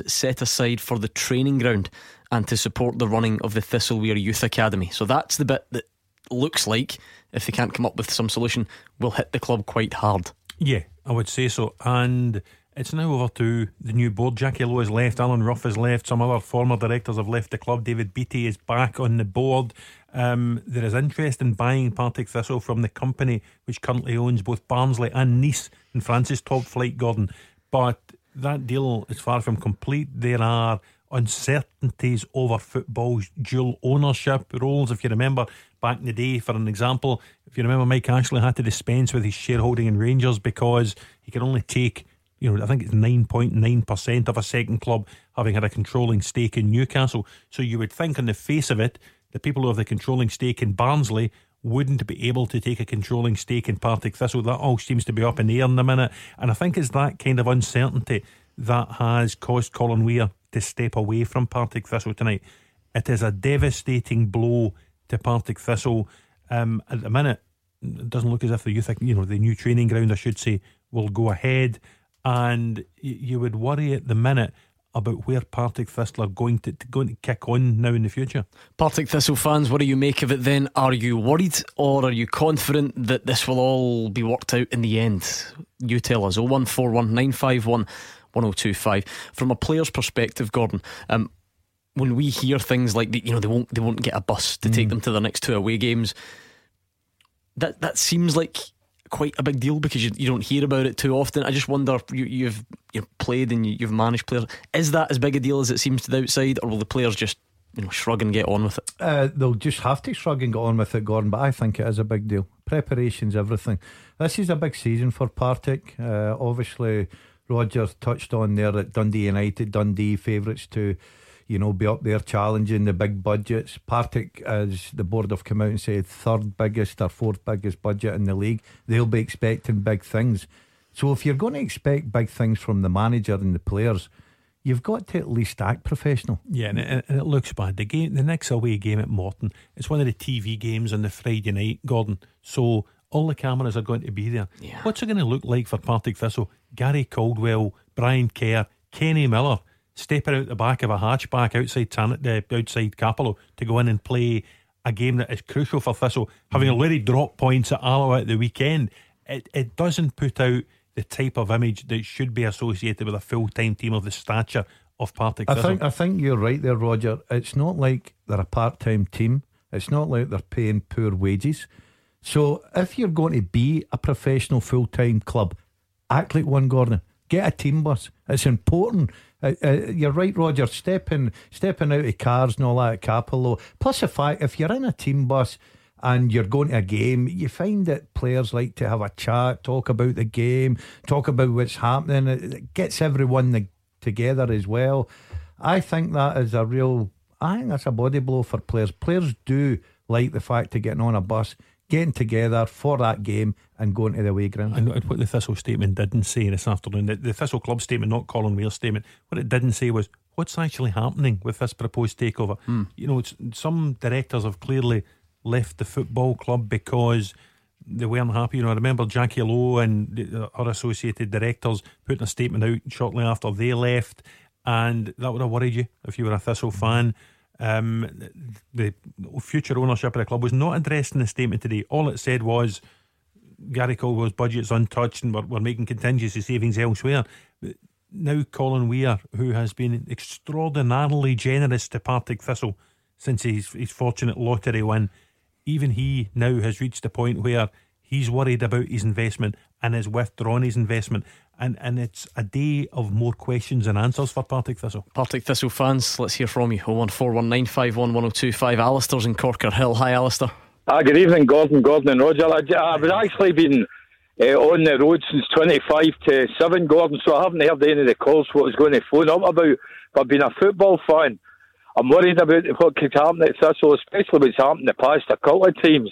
set aside for the training ground and to support the running of the Thistlewear Youth Academy. So that's the bit that looks like, if they can't come up with some solution, will hit the club quite hard. Yeah, I would say so. And it's now over to the new board. Jackie Lowe has left, Alan Ruff has left, some other former directors have left the club. David Beattie is back on the board. There is interest in buying Partick Thistle from the company which currently owns both Barnsley and Nice in France's top flight, Gordon. But that deal is far from complete. There are uncertainties over football's dual ownership roles. If you remember back in the day, for an example, if you remember, Mike Ashley had to dispense with his shareholding in Rangers because he could only take, I think it's 9.9% of a second club, having had a controlling stake in Newcastle. So you would think on the face of it, the people who have the controlling stake in Barnsley wouldn't be able to take a controlling stake in Partick Thistle. That all seems to be up in the air in a minute, and I think it's that kind of uncertainty that has caused Colin Weir to step away from Partick Thistle tonight. It is a devastating blow to Partick Thistle. At the minute, it doesn't look as if the youth, the new training ground, I should say, will go ahead. And you would worry at the minute about where Partick Thistle are going to kick on now in the future. Partick Thistle fans, what do you make of it then? Are you worried or are you confident that this will all be worked out in the end? You tell us. 01419511025. From a player's perspective, Gordon, when we hear things like they won't get a bus to take them to their next two away games, that seems like quite a big deal, because you don't hear about it too often. I just wonder, you've played and you've managed players, is that as big a deal as it seems to the outside, or will the players just shrug and get on with it? They'll just have to shrug and get on with it, Gordon, but I think it is a big deal. Preparation's everything. This is a big season for Partick. Obviously Roger touched on there that Dundee United, Dundee favourites to, you know, be up there challenging the big budgets. Partick, as the board have come out and said, third biggest or fourth biggest budget in the league. They'll be expecting big things. So if you're going to expect big things from the manager and the players, you've got to at least act professional. Yeah, and it looks bad. The game, the next away game at Morton, it's one of the TV games on the Friday night, Gordon. So all the cameras are going to be there. Yeah. What's it going to look like for Partick Thistle? Gary Caldwell, Brian Kerr, Kenny Miller stepping out the back of a hatchback outside Capello to go in and play a game that is crucial for Thistle, having already dropped points at Alloa at the weekend. It doesn't put out the type of image that should be associated with a full-time team of the stature of Partick Thistle. I think you're right there, Roger. It's not like they're a part-time team. It's not like they're paying poor wages. So if you're going to be a professional full-time club, act like one, Gordon. Get a team bus. It's important. You're right, Roger. Stepping out of cars and all that at Capello. Plus the fact, if you're in a team bus and you're going to a game, you find that players like to have a chat, talk about the game, talk about what's happening. It gets everyone together as well. I think that is that's a body blow for players. Players do like the fact of getting on a bus, getting together for that game and going to the away ground. And what the Thistle statement didn't say this afternoon, the Thistle club statement, not Colin Weir's statement, what it didn't say was what's actually happening with this proposed takeover. You know, some directors have clearly left the football club because they weren't happy. You know, I remember Jackie Lowe and her associated directors putting a statement out shortly after they left, and that would have worried you if you were a Thistle fan. The future ownership of the club was not addressed in the statement today. All it said was Gary Caldwell's budget's untouched and we're making contingency savings elsewhere. Now Colin Weir, who has been extraordinarily generous to Partick Thistle since his fortunate lottery win, even he now has reached the point where he's worried about his investment and has withdrawn his investment. And it's a day of more questions and answers for Partick Thistle. Partick Thistle fans, let's hear from you. 01419511025. Alistair's in Corker Hill. Hi, Alistair. Good evening, Gordon and Roger. I've actually been on the road since 25 to 7, Gordon, so I haven't heard any of the calls what I was going to phone up about. But being a football fan, I'm worried about what could happen at Thistle, especially what's happened in the past a couple of times.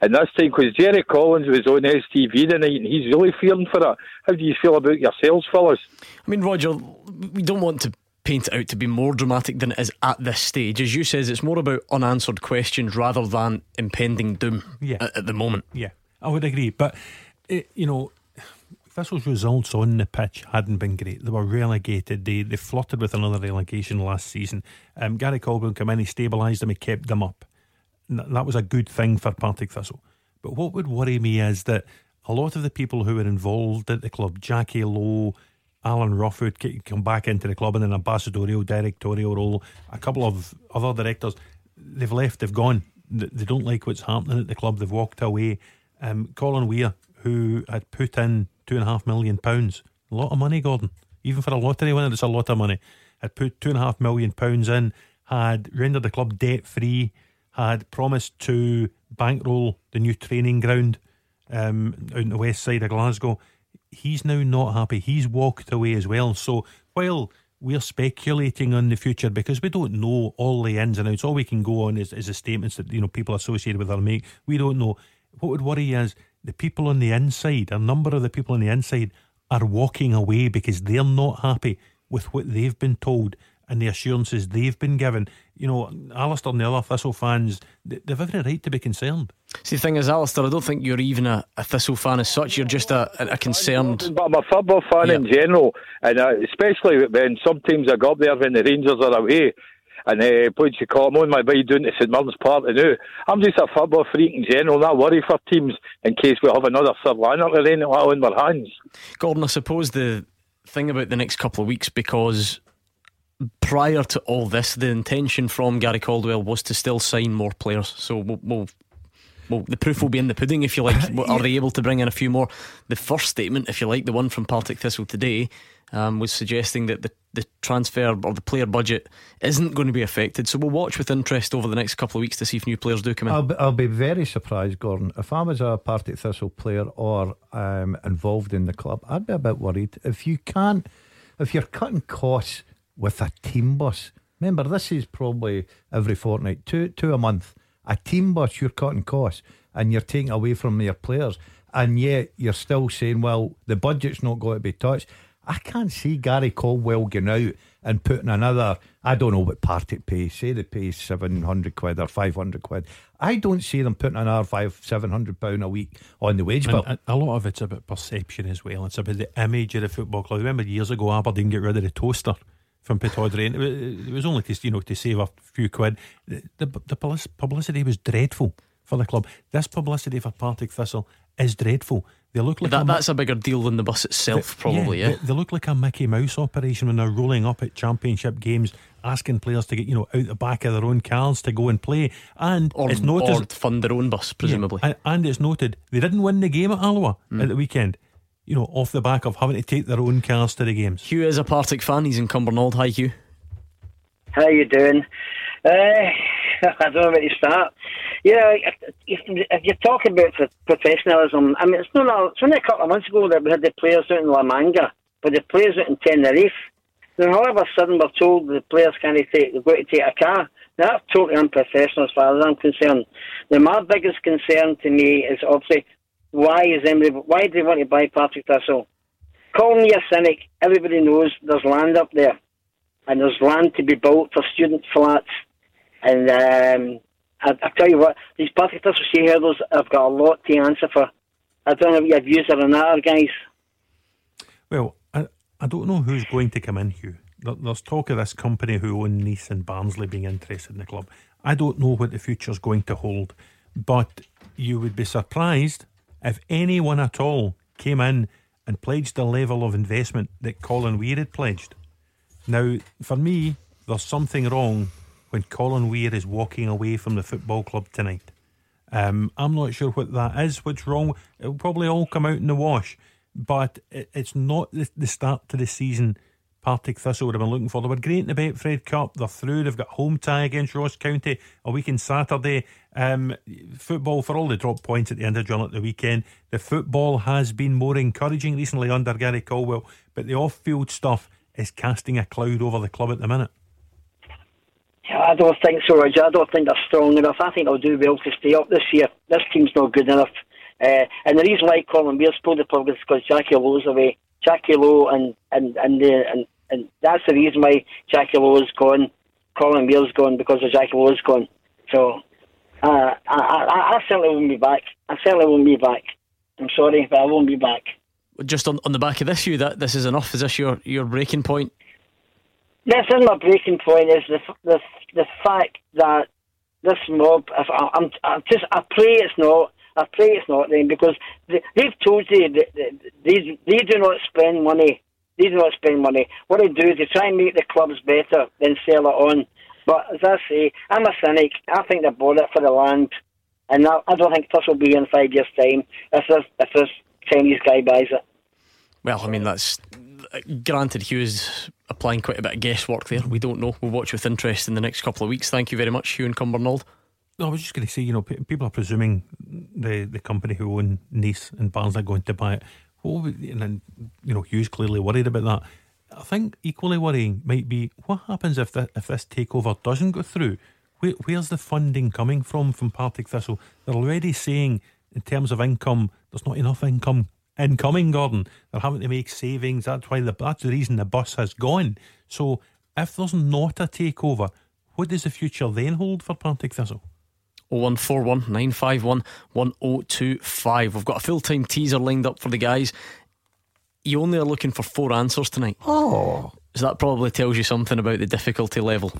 And this time, because Jerry Collins was on STV tonight and he's really feeling for it. How do you feel about yourselves, fellas? I mean, Roger, we don't want to paint it out to be more dramatic than it is at this stage. As you says, it's more about unanswered questions rather than impending doom at the moment. Yeah, I would agree. But, Thistle's results on the pitch hadn't been great. They were relegated. They flirted with another relegation last season. Gary Caldwell came in, he stabilised them, he kept them up. That was a good thing for Partick Thistle. But what would worry me is that a lot of the people who were involved at the club, Jackie Lowe, Alan Ruff, who'd come back into the club in an ambassadorial, directorial role, a couple of other directors, they've left, they've gone. They don't like what's happening at the club, they've walked away. Colin Weir, who had put in £2.5 million, a lot of money, Gordon, even for a lottery winner it's a lot of money, had put £2.5 million in, had rendered the club debt free, had promised to bankroll the new training ground out in the west side of Glasgow. He's now not happy. He's walked away as well. So while we're speculating on the future, because we don't know all the ins and outs, all we can go on is the statements that people associated with our make. We don't know. What would worry you is the people on the inside, a number of the people on the inside are walking away because they're not happy with what they've been told and the assurances they've been given. Alistair and the other Thistle fans, they've every right to be concerned. See, the thing is, Alistair, I don't think you're even a Thistle fan as such. You're just a concerned... But I'm a football fan in general, and especially when sometimes I go up there when the Rangers are away and I'm on my way down to St Mirren's Park now. I'm just a football freak in general, and I worry for teams in case we have another Sir Lanark or anything on our hands. Gordon, I suppose the thing about the next couple of weeks, because prior to all this, the intention from Gary Caldwell was to still sign more players. So we'll the proof will be in the pudding, if you like. Are they able to bring in a few more? The first statement, if you like, the one from Partick Thistle today, was suggesting that the transfer or the player budget isn't going to be affected. So we'll watch with interest over the next couple of weeks to see if new players do come in. I'll be very surprised, Gordon. If I was a Partick Thistle player or involved in the club, I'd be a bit worried. If you're cutting costs with a team bus, remember this is probably every fortnight, two a month, a team bus, you're cutting costs and you're taking away from your players, and yet you're still saying, well, the budget's not going to be touched. I can't see Gary Caldwell going out and putting another, I don't know what Partick pays, say they pay £700 or £500. I don't see them putting another £700 a week on the wage bill. A lot of it's about perception as well. It's about the image of the football club. Remember years ago Aberdeen got rid of the toaster from Pataudry, and it was only to, you know, to save a few quid. The publicity was dreadful for the club. This publicity for Partick Thistle is dreadful. They look like that's a bigger deal than the bus itself, probably. Yeah, they look like a Mickey Mouse operation when they're rolling up at championship games, asking players to get, you know, out the back of their own cars to go and play, and it's noted, or fund their own bus, presumably. Yeah, and it's noted they didn't win the game at Alloa at the weekend, you know, off the back of having to take their own cars to the games. Hugh is a Partick fan. He's in Cumbernauld. Hi, Hugh. How you doing? I don't know where to start. Yeah, if you're talking about professionalism, I mean, it's only a couple of months ago that we had the players out in La Manga, but the players out in Tenerife. Then all of a sudden we're told the players they've got to take a car. Now, that's totally unprofessional as far as I'm concerned. Now, my biggest concern to me is obviously why do they want to buy Partick Thistle? Call me a cynic. Everybody knows there's land up there, and there's land to be built for student flats. And I tell you what, these Partick Thistle shareholders have got a lot to answer for. I don't know if your views are on that, guys. Well, I don't know who's going to come in, Hugh. There's talk of this company who own Nice and Barnsley being interested in the club. I don't know what the future's going to hold, but you would be surprised if anyone at all came in and pledged the level of investment that Colin Weir had pledged. Now, for me, there's something wrong when Colin Weir is walking away from the football club tonight. I'm not sure what that is, what's wrong. It'll probably all come out in the wash, but it's not the start to the season Partick Thistle would have been looking for. They were great in the Betfred Cup. They're through. They've got home tie against Ross County a weekend Saturday. Football, for all the drop points at the end of John at the weekend, the football has been more encouraging recently under Gary Caldwell, but the off-field stuff is casting a cloud over the club at the minute. I don't think so, Roger. I don't think they're strong enough. I think they'll do well to stay up this year. This team's not good enough. And the reason why Colin Weir's pulled the plug is because Jackie Lowe's away. Jackie Lowe, and that's the reason why Jackie Lowe's gone. Colin Weir's gone because of Jackie Lowe's gone. So I certainly won't be back. I'm sorry, but I won't be back. Just on the back of this, Hugh, that this is enough. Is this your breaking point? Yes, and my breaking point is the fact that this mob. I pray it's not them, because they've told you they do not spend money. They do not spend money. What they do is they try and make the clubs better, then sell it on. But as I say, I'm a cynic. I think they bought it for the land, and I don't think Tuss will be in 5 years' time if this Chinese guy buys it. Well, I mean, that's granted. Hughes applying quite a bit of guesswork there. We don't know. We'll watch with interest in the next couple of weeks. Thank you very much, Hugh in Cumbernauld. No, I was just going to say, you know, people are presuming the company who own Nice and Barnsley are going to buy it. And then, you know, Hugh's clearly worried about that. I think equally worrying might be what happens if this takeover doesn't go through. Where's the funding coming from Partick Thistle? They're already saying in terms of income, there's not enough income incoming, Gordon. They're having to make savings. That's why that's the reason the bus has gone. So if there's not a takeover, what does the future then hold for Partick Thistle? 0141 951 1025. We've got a full-time teaser lined up for the guys. You only are looking for 4 answers tonight. Oh, so that probably tells you something about the difficulty level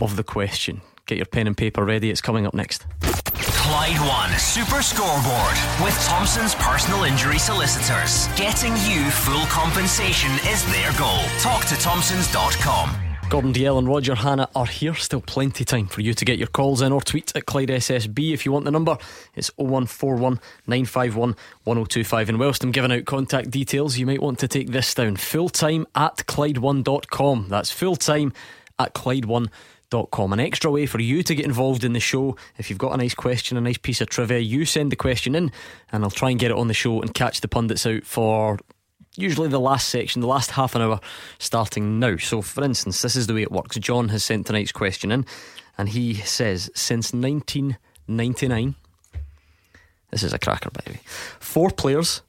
of the question. Get your pen and paper ready. It's coming up next. Clyde One Super Scoreboard with Thompson's personal injury solicitors. Getting you full compensation is their goal. Talk to Thompsons.com. Gordon Dalziel and Roger Hannah are here. Still plenty time for you to get your calls in or tweet at Clyde SSB if you want the number. It's 0141 951 1025. And whilst I'm giving out contact details, you might want to take this down: fulltime at Clyde1.com. That's fulltime at Clyde1.com. An extra way for you to get involved in the show. If you've got a nice question, a nice piece of trivia, you send the question in and I'll try and get it on the show and catch the pundits out for usually the last section, the last half an hour, starting now. So for instance, this is the way it works. John has sent tonight's question in and he says, since 1999, this is a cracker by the way, 4 players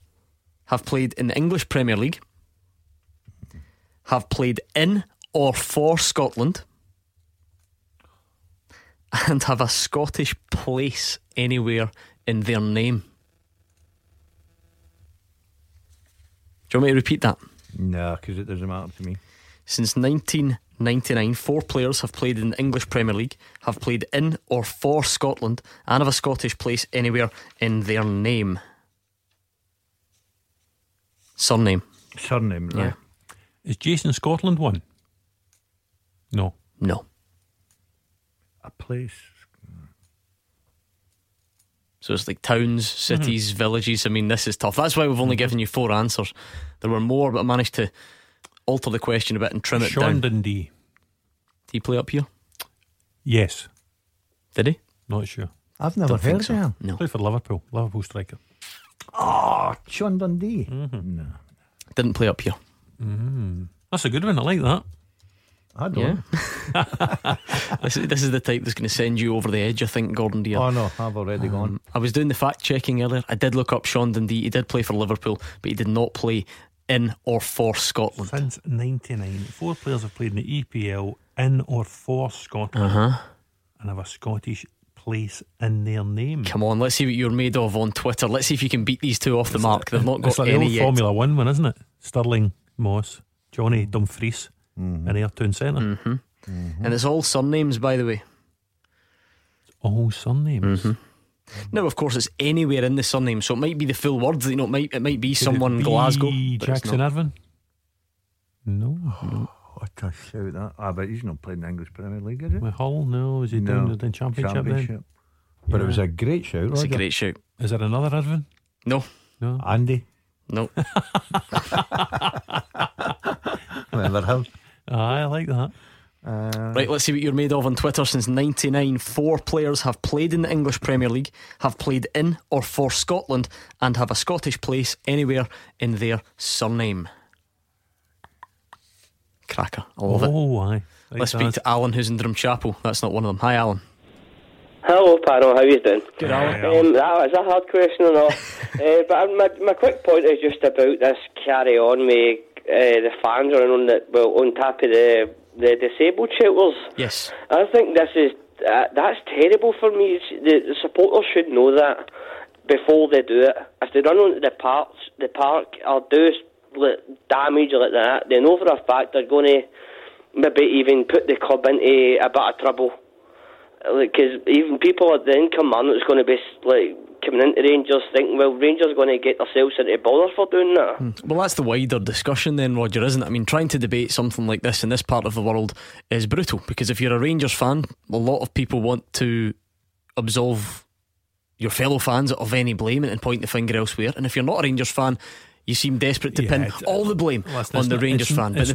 have played in the English Premier League, have played in or for Scotland, and have a Scottish place anywhere in their name. Do you want me to repeat that? No, because it doesn't matter to me. Since 1999, 4 players have played in the English Premier League, have played in or for Scotland, and have a Scottish place anywhere in their name. Surname, right? Yeah. Is Jason Scotland one? No. A place. So it's like towns, cities, villages. I mean, this is tough. That's why we've only given you 4 answers. There were more, but I managed to alter the question a bit and trim it down. Sean Dundee. Did he play up here? Yes. Did he? Not sure. I've never heard of him. No. Played for Liverpool striker. Oh, Sean Dundee. No. Didn't play up here. That's a good one. I like that. I don't. Yeah. this is the type that's going to send you over the edge, I think, Gordon Dalziel. Oh no, I've already gone. I was doing the fact checking earlier. I did look up Sean Dundee. He did play for Liverpool, but he did not play in or for Scotland. Since 99, 4 players have played in the EPL in or for Scotland and have a Scottish place in their name. Come on, let's see what you're made of on Twitter. Let's see if you can beat these two off the mark. They've not got it's like any yet. Formula 1 one, isn't it? Sterling Moss, Johnny Dumfries, and Ayrton Senna. And it's all surnames, by the way. It's all surnames. Now, of course, it's anywhere in the surname, so it might be the full words. You know, it might be someone Glasgow. Jackson Irvine. No. What a shout that! I bet he's not playing the English Premier League, is he? With Hull, no. Is he down in the Championship? Then? But it was a great shout. It's a great shout. Is there another Irvine? No. Andy. No. Remember him? I like that. Right, let's see what you're made of on Twitter. Since 99, 4 players have played in the English Premier League, have played in or for Scotland, and have a Scottish place anywhere in their surname. Cracker, I love it. Oh, aye. Let's speak to Alan, who's in Drumchapel. That's not one of them. Hi, Alan. Hello, Paro, how you doing? Good, Alan. That was a hard question or not? But my quick point is just about this carry on me. The fans are on top of the disabled shelters. Yes, I think this is that's terrible for me. The supporters should know that before they do it. If they run onto the park or do damage like that, they know for a fact they're going to maybe even put the club into a bit of trouble. Because even people at the Kilmarnock is going to be like coming into Rangers thinking, well, Rangers are going to get themselves into bother for doing that. Well, that's the wider discussion then, Roger, isn't it? I mean, trying to debate something like this in this part of the world is brutal, because if you're a Rangers fan, a lot of people want to absolve your fellow fans of any blame and point the finger elsewhere. And if you're not a Rangers fan, you seem desperate to pin all the blame on the Rangers fan. But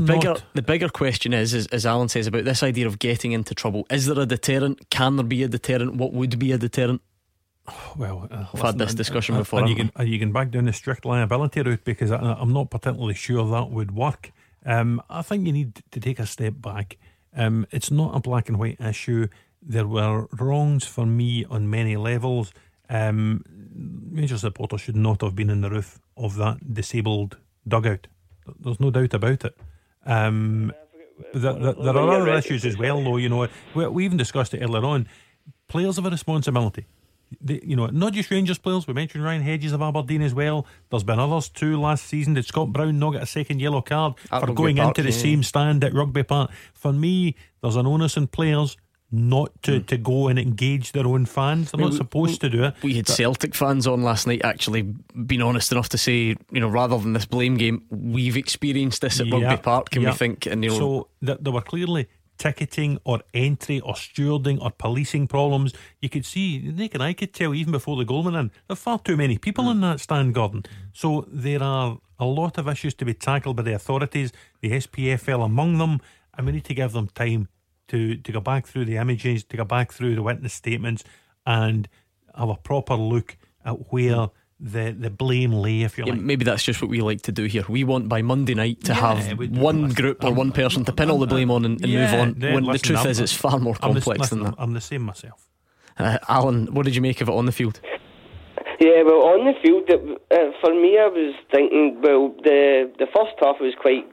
the bigger question is, as Alan says, about this idea of getting into trouble. Is there a deterrent? Can there be a deterrent? What would be a deterrent? Well, I've had this discussion before. And you can back down the strict liability route, because I'm not particularly sure that would work. I think you need to take a step back. It's not a black and white issue. There were wrongs for me on many levels. Major supporters should not have been in the roof of that disabled dugout. There's no doubt about it. There are other issues as well, though. You know, we even discussed it earlier on. Players have a responsibility. Not just Rangers players. We mentioned Ryan Hedges of Aberdeen as well. There's been others too last season. Did Scott Brown not get a second yellow card for going into the same stand at Rugby Park? For me, there's an onus on players not to go and engage their own fans. They're not supposed to do it. We had Celtic fans on last night actually being honest enough to say, rather than this blame game, we've experienced this at Rugby Park. Can we think? So there were clearly ticketing or entry or stewarding or policing problems. You could see, Nick and I could tell even before the goal went in, there are far too many people in that stand, Gordon. So there are a lot of issues to be tackled by the authorities, the SPFL among them, and we need to give them time to go back through the images, to go back through the witness statements and have a proper look at where the blame lay, if you like. Maybe that's just what we like to do here. We want by Monday night to have one group or one person to pin all the blame on and move on. When the truth is, it's far more complex than that. I'm the same myself. Alan, what did you make of it on the field? Yeah, well, on the field, for me, I was thinking, well, the first half was quite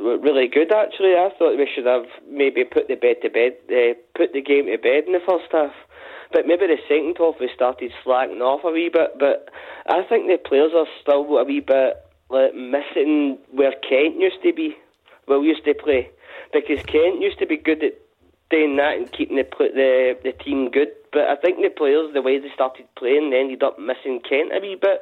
really good, actually. I thought we should have maybe put the game to bed in the first half. But maybe the second half we started slacking off a wee bit. But I think the players are still a wee bit like missing where Kent used to be. Well, we used to play, because Kent used to be good at doing that and keeping the team good. But I think the players, the way they started playing, they ended up missing Kent a wee bit.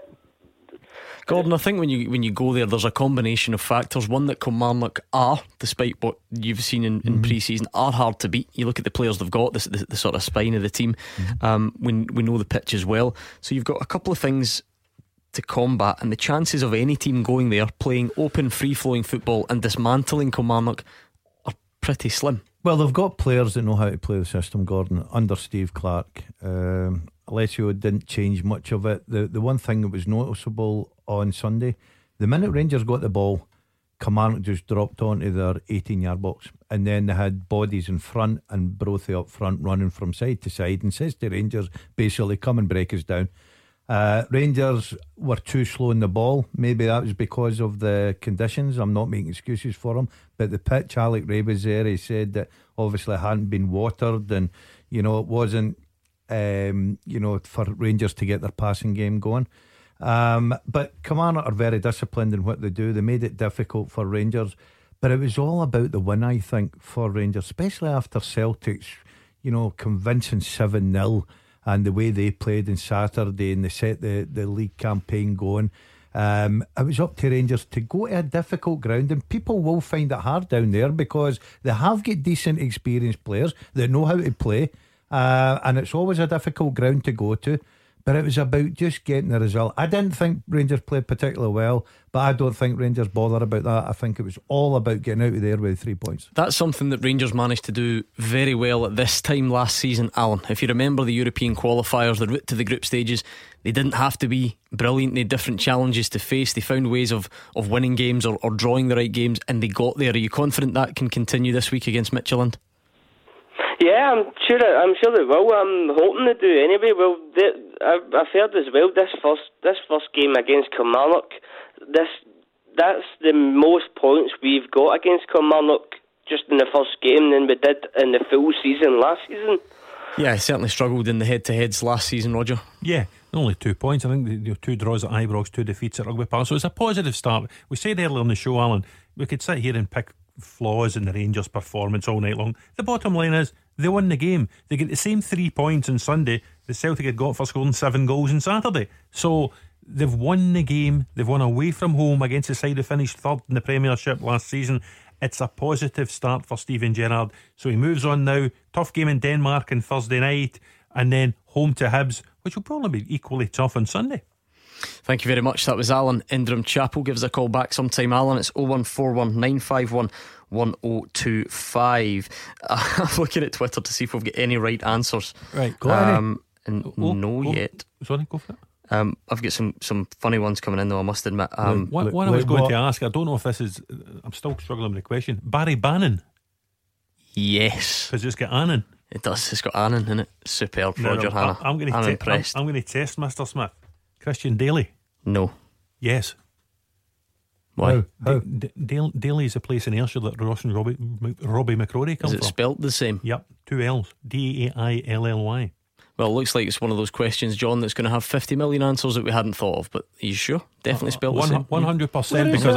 Gordon, I think when you go there, there's a combination of factors. One, that Kilmarnock are, despite what you've seen in pre-season, are hard to beat. You look at the players they've got, the sort of spine of the team. We know the pitch as well. So you've got a couple of things to combat, and the chances of any team going there playing open, free-flowing football and dismantling Kilmarnock are pretty slim. Well, they've got players that know how to play the system, Gordon, under Steve Clark. Alessio didn't change much of it. The one thing that was noticeable on Sunday, the minute Rangers got the ball, Kilmarnock just dropped onto their 18-yard box, and then they had bodies in front and Brophy up front running from side to side, and says to Rangers basically, come and break us down. Rangers were too slow in the ball. Maybe that was because of the conditions. I'm not making excuses for them, but the pitch, Alec Ray was there. He said that obviously it hadn't been watered, and you know, it wasn't for Rangers to get their passing game going. But Kilmarnock are very disciplined in what they do. They made it difficult for Rangers, but it was all about the win, I think, for Rangers, especially after Celtic's, convincing 7-0 and the way they played on Saturday, and they set the league campaign going. It was up to Rangers to go to a difficult ground, and people will find it hard down there because they have got decent experienced players that know how to play, and it's always a difficult ground to go to. But it was about just getting the result. I didn't think Rangers played particularly well, but I don't think Rangers bothered about that. I think it was all about getting out of there with 3 points. That's something that Rangers managed to do very well at this time last season, Alan. If you remember the European qualifiers, the route to the group stages, they didn't have to be brilliant. They had different challenges to face. They found ways of winning games or drawing the right games, and they got there. Are you confident that can continue this week against Mitchell? Yeah, I'm sure they will. I'm hoping they do anyway. Well, I've heard as well this first game against Kilmarnock, that's the most points we've got against Kilmarnock just in the first game than we did in the full season last season. Yeah, I certainly struggled in the head-to-heads last season, Roger. Yeah, only 2 points. I think 2 draws at Ibrox, 2 defeats at Rugby Park. So it's a positive start. We said earlier on the show, Alan, we could sit here and pick flaws in the Rangers' performance all night long. The bottom line is they won the game. They get the same 3 points on Sunday that Celtic had got for scoring 7 goals on Saturday. So they've won the game. They've won away from home against the side who finished third in the Premiership last season. It's a positive start for Stephen Gerrard. So he moves on now. Tough game in Denmark on Thursday night, and then home to Hibs, which will probably be equally tough on Sunday. Thank you very much. That was Alan Indram Chapel. Give us a call back sometime, Alan. It's 01419511025. I'm looking at Twitter to see if we've got any right answers. Right, go ahead. Yet. Sorry, go for it. I've got some funny ones coming in though, I must admit. One I was going to ask, I don't know if this is, I'm still struggling with the question. Barry Bannon. Yes. Because it's got Annan. It does. It's got Annan in it. Superb, Roger Hannah. I'm impressed. I'm going to test Mr. Smith. Christian Daly? No. Yes. Why? Wow. Daly is a place in Ayrshire that Ross and Robbie McCrory come from. Is it spelt the same? Yep, 2 L's. Dailly. Well, it looks like it's one of those questions, John, that's going to have 50 million answers that we hadn't thought of. But are you sure? Definitely spelt the same. 100%, because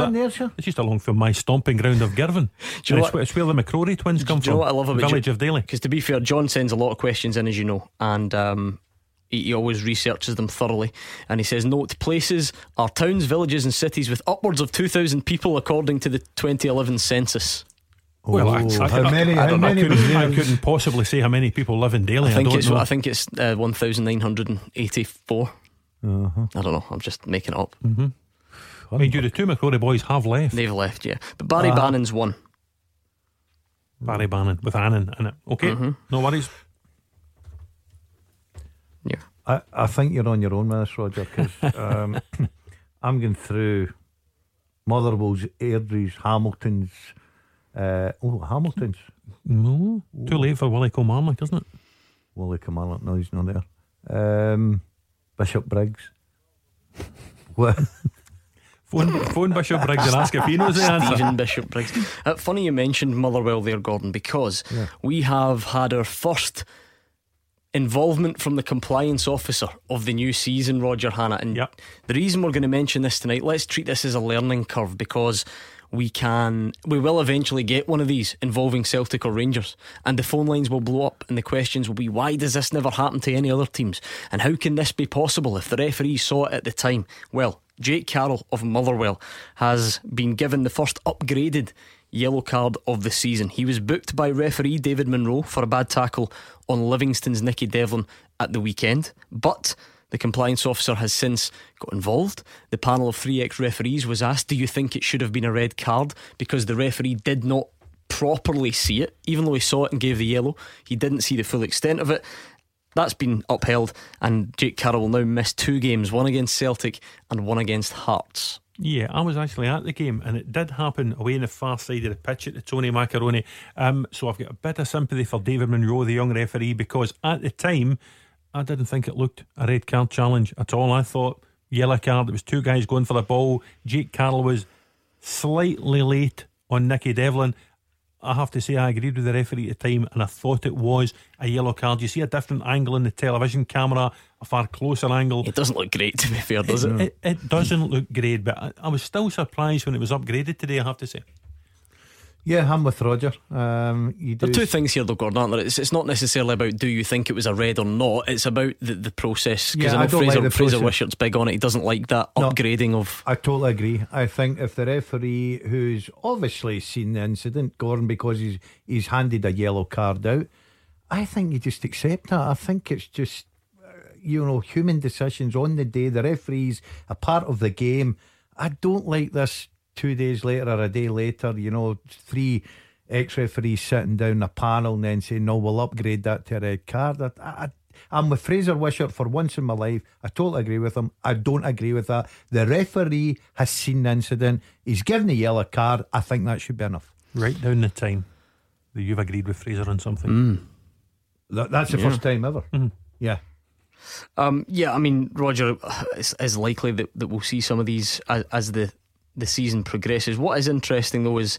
it's just along from my stomping ground of Girvan. It's where the McCrory twins come from. What I love about the village of Daly. Because to be fair, John sends a lot of questions in, as you know, and he always researches them thoroughly, and he says, note, places are towns, villages and cities with upwards of 2,000 people according to the 2011 census. Well, I couldn't possibly say how many people live in Delhi. I think it's 1,984. I don't know, I'm just making it up. I mean, the two McCrory boys have left. They've left, yeah. But Barry Bannon's won. Barry Bannon with Annan in it. Okay, no worries. Yeah, I think you're on your own with this, Roger, because I'm going through Motherwell's, Airdrie's, Hamilton's. Hamilton's. No, too late for Willie Kilmarnock, isn't it? Willie Kilmarnock, no, he's not there. Bishop Briggs. What? Phone Bishop Briggs and ask if he knows the answer. Stephen Bishop Briggs. Funny you mentioned Motherwell there, Gordon, because we have had our first involvement from the compliance officer of the new season, Roger Hannah. And the reason we're going to mention this tonight, let's treat this as a learning curve, because we will eventually get one of these involving Celtic or Rangers, and the phone lines will blow up, and the questions will be, why does this never happen to any other teams, and how can this be possible if the referee saw it at the time? Well, Jake Carroll of Motherwell has been given the first upgraded yellow card of the season. He was booked by referee David Munro for a bad tackle on Livingston's Nicky Devlin at the weekend, but the compliance officer has since got involved. The panel of three ex-referees was asked, do you think it should have been a red card? Because the referee did not properly see it. Even though he saw it and gave the yellow, he didn't see the full extent of it. That's been upheld, and Jake Carroll will now miss two games, one against Celtic and one against Hearts. Yeah, I was actually at the game, and it did happen away in the far side of the pitch at the Tony Macaroni. So I've got a bit of sympathy for David Munro, the young referee, because at the time I didn't think it looked a red card challenge at all. I thought yellow card. It was two guys going for the ball. Jake Carroll was slightly late on Nicky Devlin. I have to say, I agreed with the referee at the time, and I thought it was a yellow card. You see a different angle in the television camera, a far closer angle. It doesn't look great, to be fair, does it? It doesn't look great, but I was still surprised when it was upgraded today, I have to say. Yeah, I'm with Roger. There are two things here though, Gordon, aren't there? It's not necessarily about do you think it was a red or not. It's about the process. Because I know Fraser Wishart's big on it. He doesn't like that upgrading of. I totally agree. I think if the referee, who's obviously seen the incident, Gordon, because he's handed a yellow card out, I think you just accept that. I think it's just, human decisions on the day. The referee's a part of the game. I don't like this 2 days later or a day later, three ex-referees sitting down a panel and then saying, no, we'll upgrade that to a red card. I'm with Fraser Wishart for once in my life. I totally agree with him. I don't agree with that. The referee has seen the incident. He's given the yellow card. I think that should be enough. Write down the time that you've agreed with Fraser on something. That's the first time ever. Yeah. I mean, Roger, it's likely that we'll see some of these as the season progresses. What is interesting though is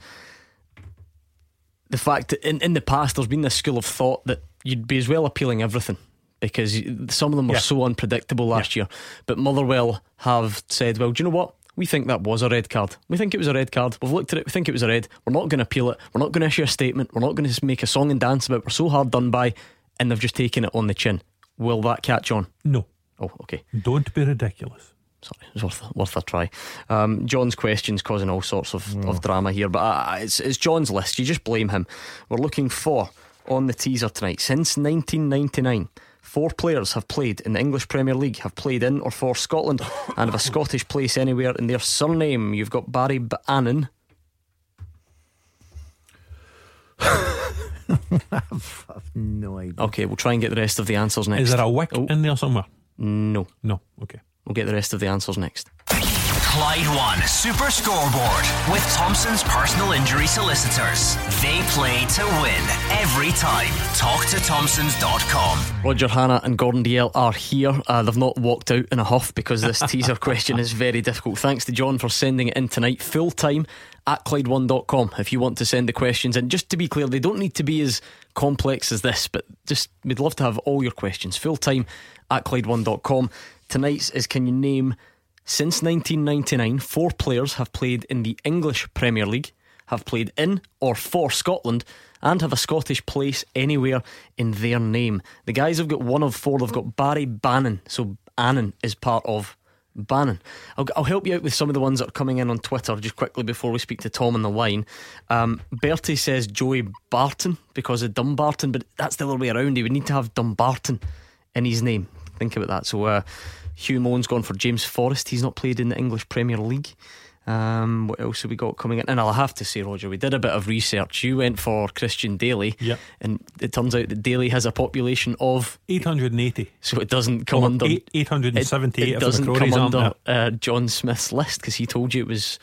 the fact that in the past there's been this school of thought that you'd be as well appealing everything, because some of them were so unpredictable last year. But Motherwell have said, well, do you know what, we think that was a red card. We think it was a red card. We've looked at it. We think it was a red. We're not going to appeal it. We're not going to issue a statement. We're not going to make a song and dance about it. We're so hard done by. And they've just taken it on the chin. Will that catch on? No. Oh, okay. Don't be ridiculous. Sorry, it's worth a try. John's question's causing all sorts of drama here, but it's John's list. You just blame him. We're looking for, on the teaser tonight, since 1999, 4 players have played in the English Premier League, have played in or for Scotland, and have a Scottish place anywhere in their surname. You've got Barry Bannon. I've no idea. Okay, we'll try and get the rest of the answers next. Is there a Wick in there somewhere? No. Okay. We'll get the rest of the answers next. Clyde One Super Scoreboard with Thompson's personal injury solicitors. They play to win every time. Talk to Thompsons.com. Roger Hannah and Gordon Dalziel are here. They've not walked out in a huff, because this teaser question is very difficult. Thanks to John for sending it in tonight. Full time at Clyde1.com if you want to send the questions. And just to be clear, they don't need to be as complex as this, but just we'd love to have all your questions. Full time at Clyde1.com. Tonight's is, can you name, since 1999, 4 players have played in the English Premier League, have played in or for Scotland, and have a Scottish place anywhere in their name. The guys have got one of 4. They've got Barry Bannon, so Annan is part of Bannon. I'll help you out with some of the ones that are coming in on Twitter just quickly before we speak to Tom on the line. Bertie says Joey Barton because of Dumbarton, but that's the other way around. He would need to have Dumbarton in his name. Think about that. So Hugh Moan's gone for James Forrest. He's not played in the English Premier League. What else have we got coming in? And I'll have to say, Roger, we did a bit of research. You went for Christian Daly, yep. And it turns out that Daly has a population of 880, so it doesn't come under 878. It doesn't come under John Smith's list, because he told you it was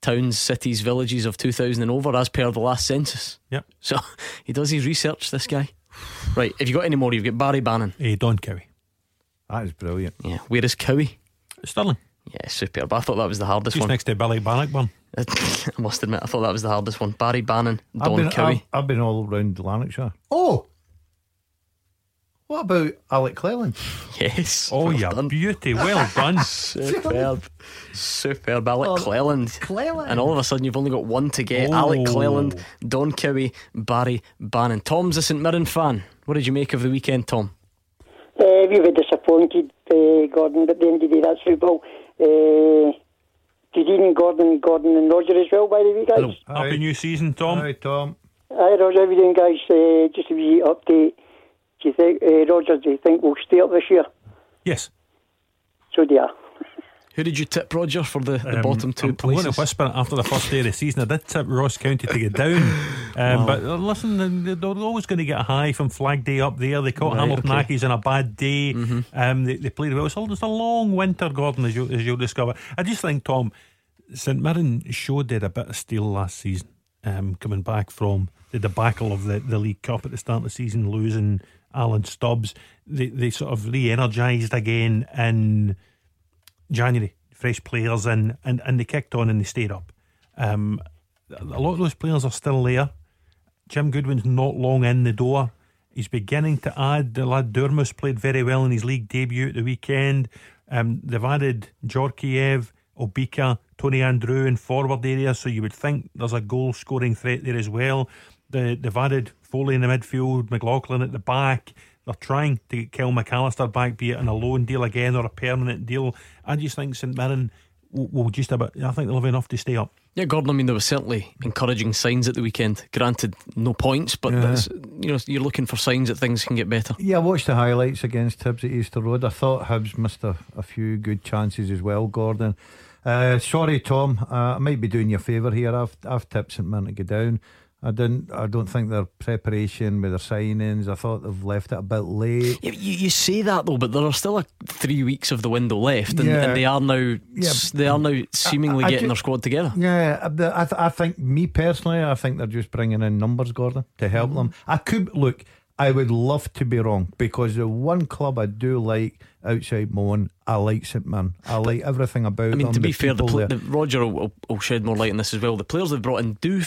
towns, cities, villages of 2000 and over, as per the last census. Yep. So he does his research, this guy. Right, have you got any more? You've got Barry Bannon. Hey, Don Cowie. That is brilliant. Yeah. Where is Cowie? Stirling. Yeah, superb. I thought that was the hardest one. Just next to Billy Bannockburn. I must admit, I thought that was the hardest one. Barry Bannon, Don Cowie. I've been all round Lanarkshire. Oh, what about Alec Cleland? Yes. Oh, well, yeah, done. Beauty. Well done. Superb. Superb. Alec Cleland. And all of a sudden you've only got one to get. Alec Cleland, Don Cowie, Barry Bannon. Tom's a St Mirren fan. What did you make of the weekend, Tom? We were disappointed, Gordon, but at the end of the day, that's football. Good evening, Gordon and Roger as well, by the way, guys. Hello. Happy new season, Tom. Hi, Tom. Hi, Roger. How are you doing, guys? Just a wee update. Do you think, Roger, do you think we'll stay up this year? Yes. So do you. Who did you tip, Roger, for the bottom two places? I'm going to whisper it after the first day of the season. I did tip Ross County to get down, but listen, they're always going to get a high from Flag Day up there. They caught Hamilton Accies on a bad day. They played well. It's a long winter, Gordon, as you'll discover. I just think, Tom, St Mirren showed they had a bit of steel last season, coming back from the debacle of the League Cup at the start of the season, losing Alan Stubbs. They sort of re-energised again in January, fresh players in, and they kicked on and they stayed up. A lot of those players are still there. Jim Goodwin's not long in the door. He's beginning to add. The lad Durmus played very well in his league debut at the weekend. They've added Jorkiev, Obika, Tony Andrew in forward area, so you would think there's a goal scoring threat there as well. They've added Foley in the midfield, McLaughlin at the back. They're trying to get Kel McAllister back, be it on a loan deal again or a permanent deal. I just think St Mirren will just about, I think they'll have enough to stay up. Yeah, Gordon, I mean, there were certainly encouraging signs at the weekend. Granted, no points, but that's, you know, you're looking for signs that things can get better. Yeah, I watched the highlights against Hibs at Easter Road. I thought Hibs missed a few good chances as well, Gordon. Sorry, Tom, I might be doing you a favour here. I've tipped St Mirren to go down. I don't think their preparation with their signings, I thought they've left it a bit late. You say that though, but there are still 3 weeks of the window left, and they are now seemingly getting their squad together. Yeah, I think, me personally, I think they're just bringing in numbers, Gordon, to help them. I would love to be wrong, because the one club I do like outside my own, I like St Mirren. I like everything about them. I mean, to be fair, Roger will shed more light on this as well. The players they've brought in do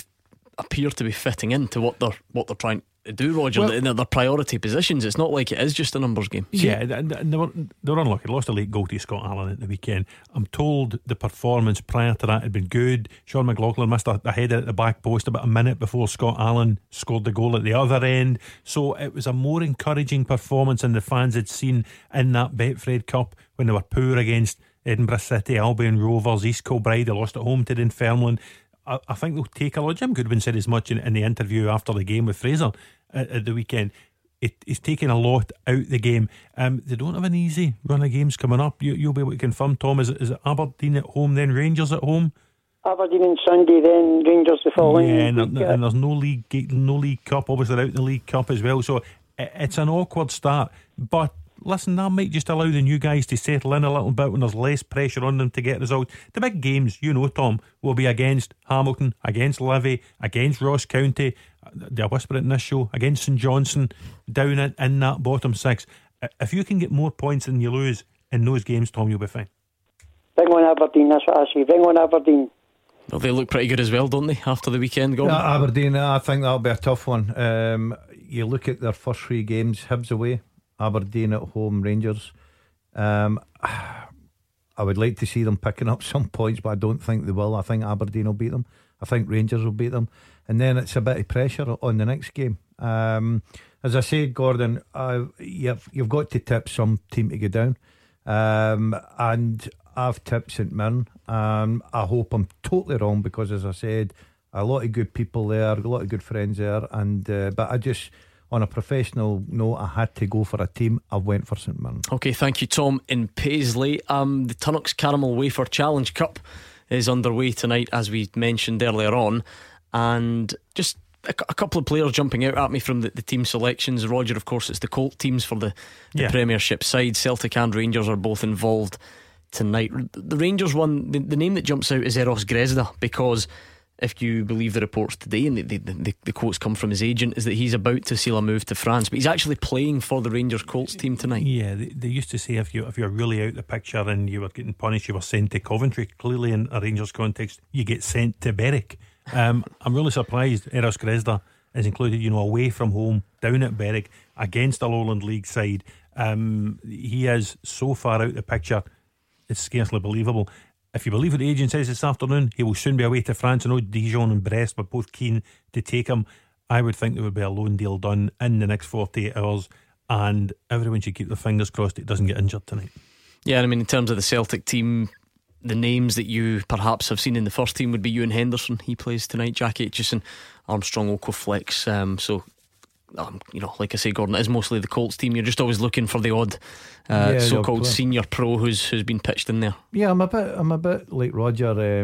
appear to be fitting into what they're trying to do, Roger. Well, in their priority positions. It's not like it is just a numbers game. Yeah, they were unlucky. Lost a late goal to Scott Allen at the weekend. I'm told the performance prior to that had been good. Sean McLaughlin missed a header at the back post about a minute before Scott Allen scored the goal at the other end. So it was a more encouraging performance than the fans had seen in that Betfred Cup when they were poor against Edinburgh City, Albion Rovers, East Kilbride. They lost at home to Dunfermline. I think they'll take a lot. Jim Goodwin said as much in the interview after the game with Fraser at the weekend. It's taken a lot out the game. They don't have an easy run of games coming up. You'll be able to confirm, Tom. Is it Aberdeen at home, then Rangers at home? Aberdeen on Sunday, then Rangers the following. Yeah, and there's no League Cup. Obviously they're out in the League Cup as well. So it's an awkward start. But listen, that might just allow the new guys to settle in a little bit when there's less pressure on them to get results. The big games, you know, Tom, will be against Hamilton, against Livy, against Ross County. Did I whisper it in this show? Against St Johnstone, down in that bottom six. If you can get more points than you lose in those games, Tom, you'll be fine. Bring on Aberdeen, that's what I say. Bring on Aberdeen. Well, they look pretty good as well, don't they, after the weekend, Gordon? Yeah, Aberdeen, I think that'll be a tough one. You look at their first three games, Hibs away, Aberdeen at home, Rangers. I would like to see them picking up some points, but I don't think they will. I think Aberdeen will beat them. I think Rangers will beat them. And then it's a bit of pressure on the next game. As I said, Gordon, you've got to tip some team to go down. And I've tipped St Mirren. I hope I'm totally wrong, because as I said, a lot of good people there, a lot of good friends there, and but I just, on a professional note, I had to go for a team. I went for St Mirren. Okay, thank you, Tom in Paisley. The Tunnock's Caramel Wafer Challenge Cup is underway tonight, as we mentioned earlier on, and just a couple of players jumping out at me from the team selections. Roger, of course, it's the Colt teams for the Premiership side. Celtic and Rangers are both involved tonight. The Rangers one, the name that jumps out is Eros Grezda, because if you believe the reports today, and the quotes come from his agent, is that he's about to seal a move to France, but he's actually playing for the Rangers Colts team tonight. Yeah, they used to say if you're really out the picture and you were getting punished, you were sent to Coventry. Clearly in a Rangers context, you get sent to Berwick. I'm really surprised Eros Grezda is included, you know, away from home, down at Berwick, against a Lowland League side. He is so far out the picture, it's scarcely believable. If you believe what the agent says this afternoon, he will soon be away to France. I know Dijon and Brest were both keen to take him. I would think there would be a loan deal done in the next 48 hours, and everyone should keep their fingers crossed it doesn't get injured tonight. Yeah, I mean, in terms of the Celtic team, the names that you perhaps have seen in the first team would be Ewan Henderson. He plays tonight. Jack Aitchison, Armstrong, Okoflex. You know, like I say, Gordon, it is mostly the Colts team. You're just always looking for the odd so-called senior pro who's been pitched in there. Yeah, I'm a bit like Roger.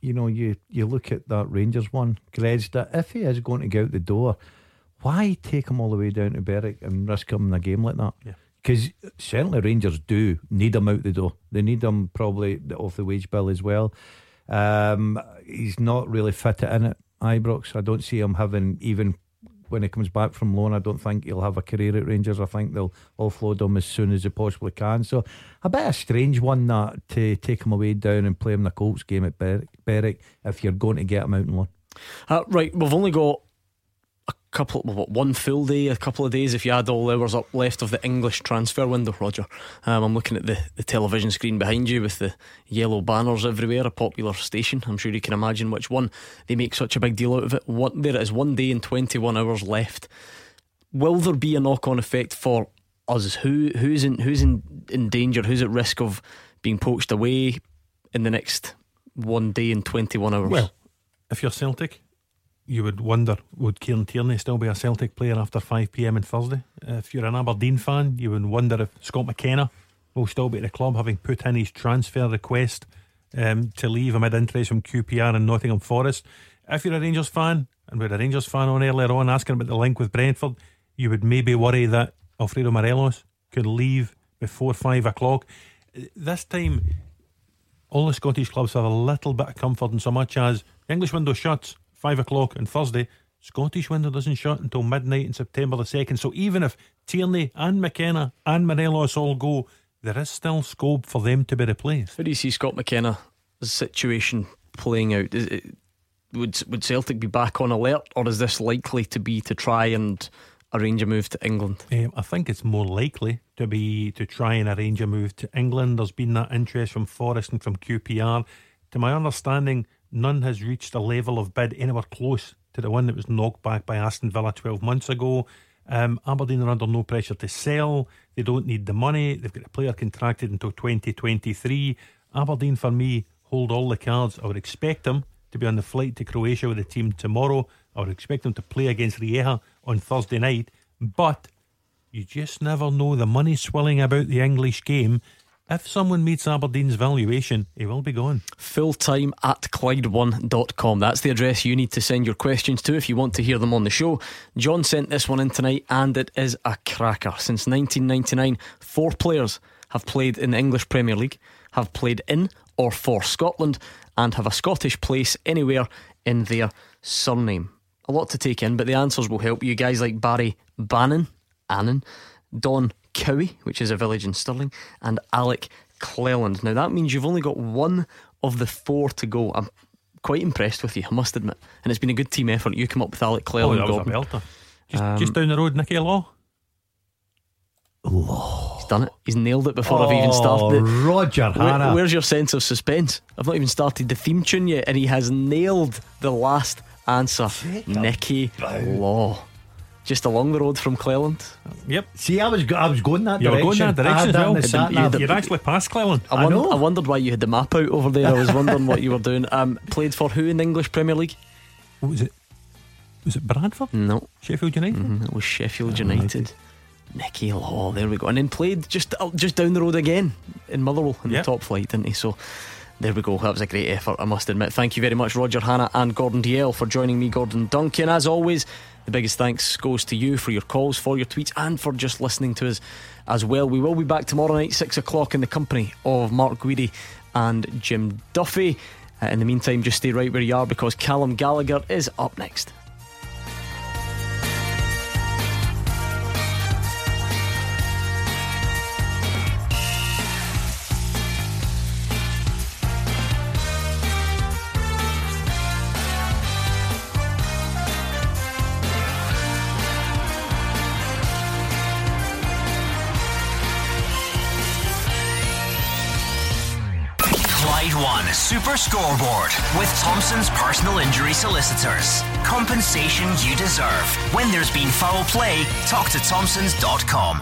You know, you look at that Rangers one, Grezda. If he is going to go out the door, why take him all the way down to Berwick and risk him in a game like that? Yeah. Because certainly Rangers do need him out the door. They need him probably off the wage bill as well. He's not really fit in at Ibrox. I don't see him having, even when he comes back from loan, I don't think he'll have a career at Rangers. I think they'll offload him as soon as they possibly can. So a bit of a strange one, that, to take him away down and play him in the Colts game at Berwick if you're going to get him out and loan. Right, we've only got one full day, a couple of days if you add all hours up, left of the English transfer window, Roger. I'm looking at the television screen behind you with the yellow banners everywhere, a popular station. I'm sure you can imagine which one. They make such a big deal out of it. There it is, 1 day and 21 hours left. Will there be a knock-on effect for us? Who's in danger? Who's at risk of being poached away in the next 1 day and 21 hours? Well, if you're Celtic, you would wonder, would Kieran Tierney still be a Celtic player after 5pm on Thursday? If you're an Aberdeen fan, you would wonder if Scott McKenna will still be at the club, having put in his transfer request to leave amid interest from QPR and Nottingham Forest. If you're a Rangers fan, and we had a Rangers fan on earlier on asking about the link with Brentford, you would maybe worry that Alfredo Morelos could leave before 5 o'clock. This time, all the Scottish clubs have a little bit of comfort in so much as the English window shuts 5 o'clock on Thursday. Scottish window doesn't shut until midnight on September the 2nd. So even if Tierney and McKenna and Morelos all go, there is still scope for them to be replaced. How do you see Scott McKenna's situation playing out? Would Celtic be back on alert, or is this likely to be to try and arrange a move to England? I think it's more likely to be to try and arrange a move to England. There's been that interest from Forest and from QPR. To my understanding, none has reached a level of bid anywhere close to the one that was knocked back by Aston Villa 12 months ago. Aberdeen are under no pressure to sell. They don't need the money. They've got a player contracted until 2023. Aberdeen, for me, hold all the cards. I would expect them to be on the flight to Croatia with the team tomorrow. I would expect them to play against Rijeka on Thursday night. But you just never know. The money swirling about the English game, if someone meets Aberdeen's valuation, he will be gone. Fulltime at Clyde1.com. That's the address you need to send your questions to if you want to hear them on the show. John sent this one in tonight, and it is a cracker. Since 1999, 4 players have played in the English Premier League, have played in or for Scotland, and have a Scottish place anywhere in their surname. A lot to take in, but the answers will help you. Guys like Barry Annan, Don Cowie, which is a village in Stirling, and Alec Cleland. Now that means you've only got one of the 4 to go. I'm quite impressed with you, I must admit, and it's been a good team effort. You come up with Alec Cleland. Oh, that was a belter. Just down the road, Nicky Law. He's done it. He's nailed it before I've even started. Roger Hannah, where's your sense of suspense? I've not even started the theme tune yet, and he has nailed the last answer. Nicky Law. just along the road from Cleland. Yep. See, I was going that direction. You were going that direction as well. You'd actually passed Cleland. I wondered why you had the map out over there. I was wondering what you were doing. Played for who in the English Premier League? What was it? Was it Bradford? No. Sheffield United? It was Sheffield United. Nicky Law, there we go. And then played just down the road again in Motherwell in the top flight, didn't he? So there we go. That was a great effort, I must admit. Thank you very much, Roger Hannah and Gordon Dalziel, for joining me, Gordon Duncan. As always, the biggest thanks goes to you for your calls, for your tweets, and for just listening to us as well. We will be back tomorrow night, 6 o'clock, in the company of Mark Guidi and Jim Duffy. In the meantime, just stay right where you are, because Callum Gallagher is up next. Super Scoreboard with Thompson's personal injury solicitors. Compensation you deserve. When there's been foul play, talk to Thompson's.com.